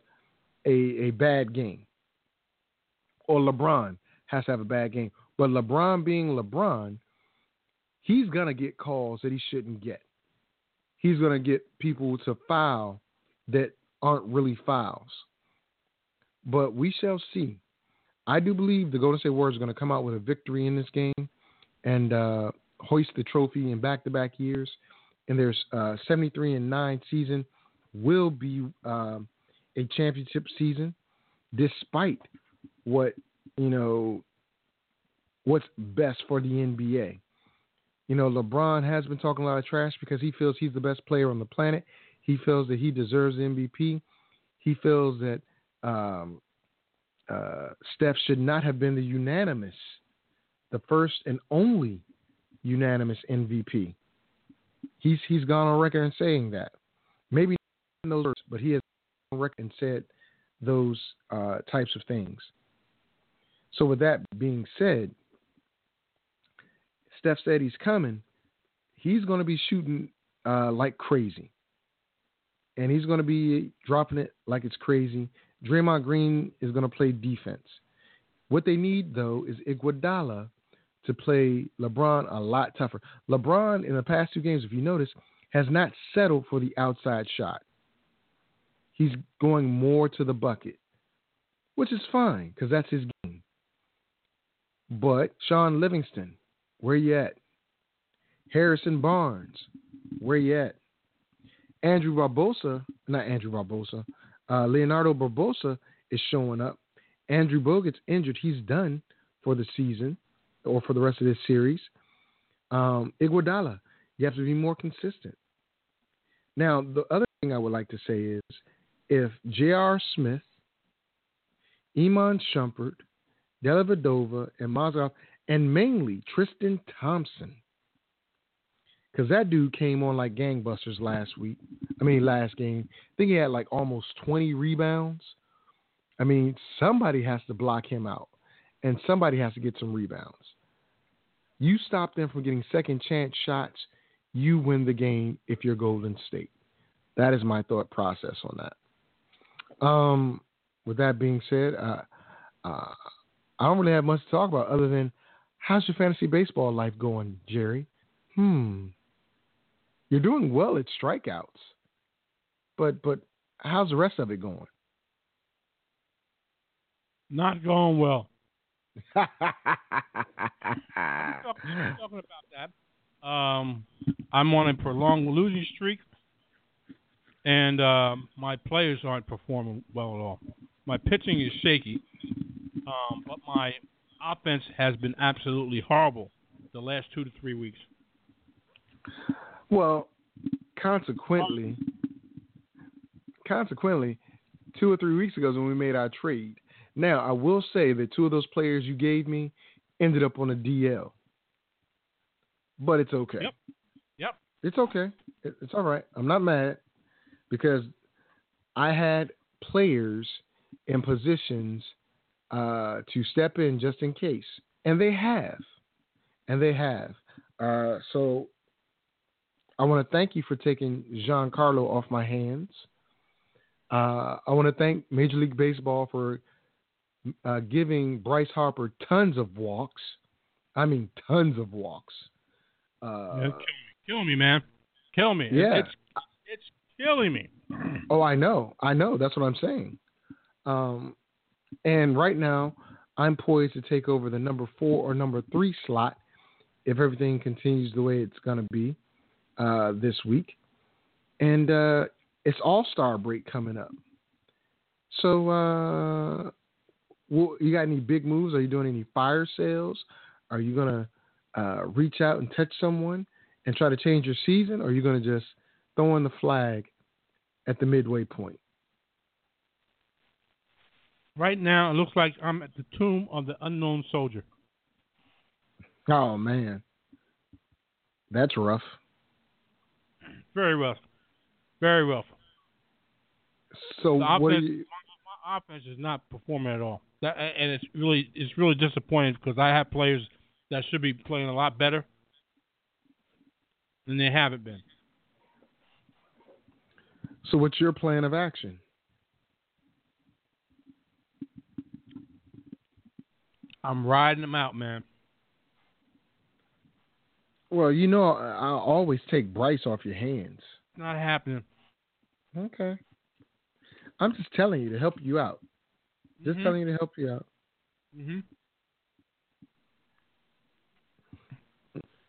a, a bad game, or LeBron has to have a bad game. But LeBron being LeBron, he's going to get calls that he shouldn't get. He's going to get people to foul that aren't really fouls. But we shall see. I do believe the Golden State Warriors are going to come out with a victory in this game and uh, hoist the trophy in back-to-back years. And there's uh, seventy-three and nine season will be um, a championship season, despite what, you know, what's best for the N B A. You know, LeBron has been talking a lot of trash because he feels he's the best player on the planet. He feels that he deserves the M V P. He feels that um, uh, Steph should not have been the unanimous, the first and only unanimous M V P. He's he's gone on record in saying that. Maybe those words, but he has on record and said those uh, types of things. So with that being said, Steph said he's coming. He's going to be shooting uh, like crazy. And he's going to be dropping it like it's crazy. Draymond Green is going to play defense. What they need, though, is Iguodala to play LeBron a lot tougher. LeBron, in the past two games, if you notice, has not settled for the outside shot. He's going more to the bucket, which is fine because that's his game. But Sean Livingston, where you at? Harrison Barnes, where you at? Andrew Barbosa, not Andrew Barbosa, uh, Leonardo Barbosa is showing up. Andrew Bogut's injured. He's done for the season or for the rest of this series. Um, Iguodala, you have to be more consistent. Now, the other thing I would like to say is if J R. Smith, Iman Shumpert, Dellavedova, and Mozgov, and mainly Tristan Thompson, because that dude came on like gangbusters last week. I mean, last game. I think he had like almost twenty rebounds. I mean, somebody has to block him out, and somebody has to get some rebounds. You stop them from getting second chance shots, you win the game if you're Golden State. That is my thought process on that. Um, with that being said, uh, uh, I don't really have much to talk about other than how's your fantasy baseball life going, Jerry? Hmm. You're doing well at strikeouts, but but how's the rest of it going? Not going well. Talking about that, um, I'm on a prolonged losing streak, and uh, my players aren't performing well at all. My pitching is shaky, um, but my offense has been absolutely horrible the last two to three weeks. Well, consequently, consequently, two or three weeks ago is when we made our trade. Now, I will say that two of those players you gave me ended up on a D L, but it's okay. Yep. Yep. It's okay. It's all right. I'm not mad because I had players in positions uh, to step in just in case, and they have, and they have. Uh, so. I want to thank you for taking Giancarlo off my hands. Uh, I want to thank Major League Baseball for uh, giving Bryce Harper tons of walks. I mean, tons of walks. Uh, yeah, kill me. kill me, man. Kill me. Yeah. It's, it's killing me. Oh, I know. I know. That's what I'm saying. Um, and right now, I'm poised to take over the number four or number three slot if everything continues the way it's going to be. Uh, this week, and uh, it's All-Star break coming up. So, uh, well, you got any big moves? Are you doing any fire sales? Are you going to uh, reach out and touch someone and try to change your season, or are you going to just throw in the flag at the midway point? Right now, it looks like I'm at the tomb of the unknown soldier. Oh, man. That's rough. Very rough. Very rough. So the offense, what you... my, my offense is not performing at all. That, and it's really it's really disappointing because I have players that should be playing a lot better and they haven't been. So what's your plan of action? I'm riding them out, man. Well, you know, I'll always take Bryce off your hands. Not happening. Okay. I'm just telling you to help you out. Just mm-hmm. telling you to help you out. Mm-hmm.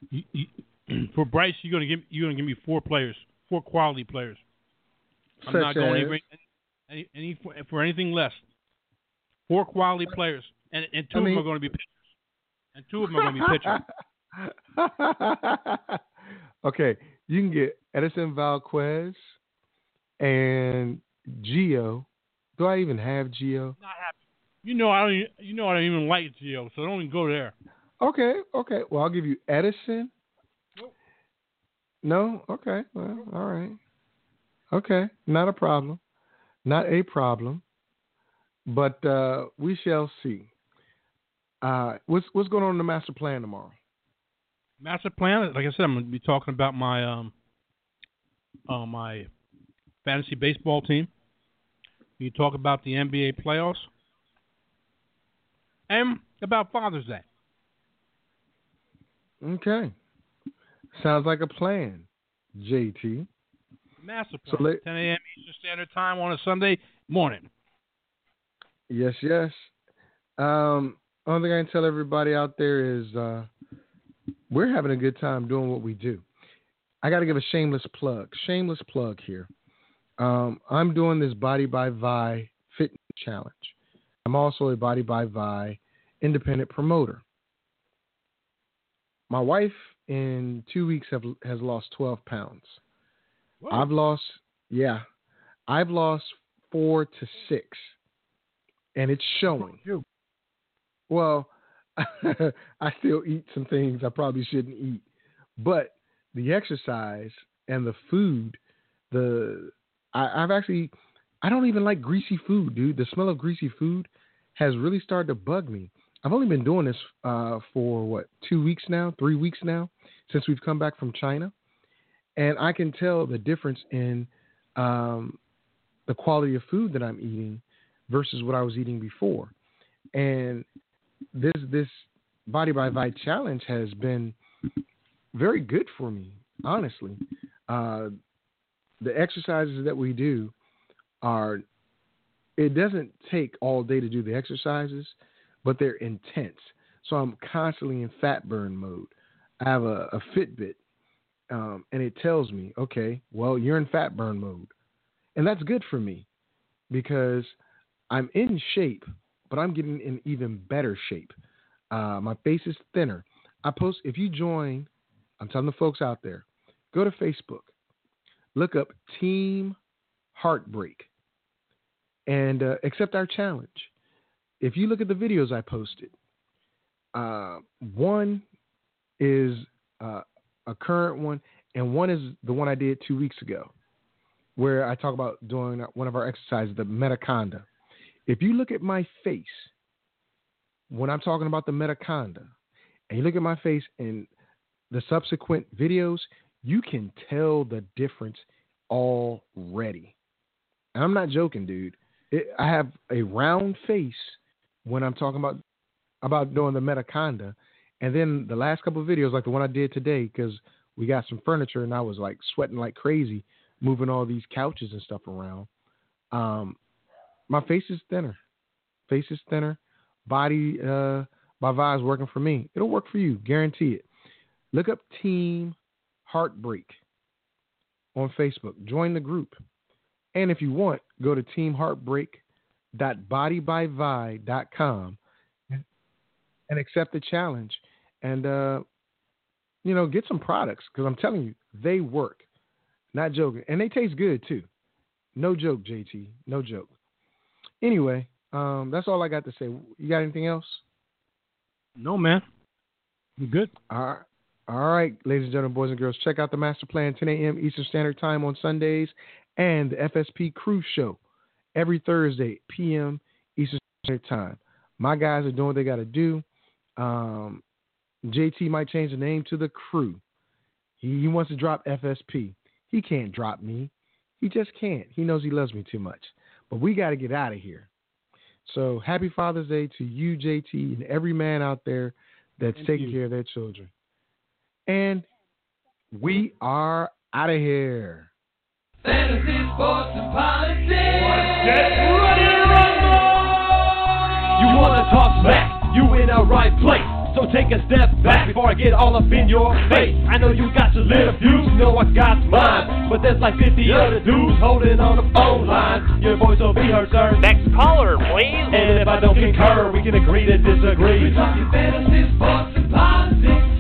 You, you, for Bryce, you're gonna give you're gonna give me four players, four quality players. I'm Such not going as... any, any for, for anything less. Four quality players, and and two I mean... of them are going to be pitchers, and two of them are going to be pitchers. Okay, you can get Edison Valquez and Gio. Do I even have Gio? Not happy. You know I don't. Even, you know I don't even like Gio, so don't even go there. Okay, okay. Well, I'll give you Edison. Nope. No. Okay. Well, all right. Okay, not a problem. Not a problem. But uh, we shall see. Uh, what's what's going on in the master plan tomorrow? Master plan, like I said, I'm going to be talking about my um, uh, my fantasy baseball team. We talk about the N B A playoffs and about Father's Day. Okay, sounds like a plan, J T. Master plan. So late- ten a.m. Eastern Standard Time on a Sunday morning. Yes, yes. Um, only thing I can tell everybody out there is uh, we're having a good time doing what we do. I got to give a shameless plug, shameless plug here. Um, I'm doing this Body by Vi fitness challenge. I'm also a Body by Vi independent promoter. My wife in two weeks have, has lost twelve pounds. Whoa. I've lost, yeah, I've lost four to six. And it's showing. Well, I still eat some things I probably shouldn't eat. But the exercise and the food, the I, I've actually, I don't even like greasy food, dude. The smell of greasy food has really started to bug me. I've only been doing this uh, for, what, two weeks now, three weeks now, since we've come back from China. And I can tell the difference in um, the quality of food that I'm eating versus what I was eating before. And this this Body by Vi challenge has been very good for me, honestly. Uh, the exercises that we do are, it doesn't take all day to do the exercises, but they're intense. So I'm constantly in fat burn mode. I have a, a Fitbit, um, and it tells me, okay, well, you're in fat burn mode. And that's good for me because I'm in shape, but I'm getting in even better shape. Uh, my face is thinner. I post, if you join, I'm telling the folks out there, go to Facebook, look up Team Heartbreak, and uh, accept our challenge. If you look at the videos I posted, uh, one is uh, a current one, and one is the one I did two weeks ago, where I talk about doing one of our exercises, the Metaconda. If you look at my face when I'm talking about the Metaconda and you look at my face in the subsequent videos, you can tell the difference already. And I'm not joking, dude. It, I have a round face when I'm talking about, about doing the Metaconda. And then the last couple of videos, like the one I did today, because we got some furniture and I was like sweating like crazy, moving all these couches and stuff around. Um, My face is thinner. Face is thinner. Body uh, by Vi is working for me. It'll work for you. Guarantee it. Look up Team Heartbreak on Facebook. Join the group. And if you want, go to team heartbreak dot body by vi dot com and accept the challenge. And, uh, you know, get some products because I'm telling you, they work. Not joking. And they taste good, too. No joke, J T. No joke. Anyway, um, that's all I got to say. You got anything else? No, man. You good? All right. All right, ladies and gentlemen, boys and girls, check out the Master Plan, ten a.m. Eastern Standard Time on Sundays, and the F S P Crew Show every Thursday, p m. Eastern Standard Time. My guys are doing what they got to do. Um, J T might change the name to the Crew. He, he wants to drop F S P. He can't drop me. He just can't. He knows he loves me too much. But we got to get out of here. So happy Father's Day to you, J T, and every man out there that's Thank taking you. care of their children. And we are out of here. Fantasy, sports, and politics. Get ready to rumble! You want to talk smack? You in the right place. So take a step back before I get all up in your face. I know you got your little views, you know I got mine. But there's like fifty other dudes holding on the phone line. Your voice will be heard, sir. Next caller, please. And if I don't concur, we can agree to disagree. We're talking fantasy, sports, and politics.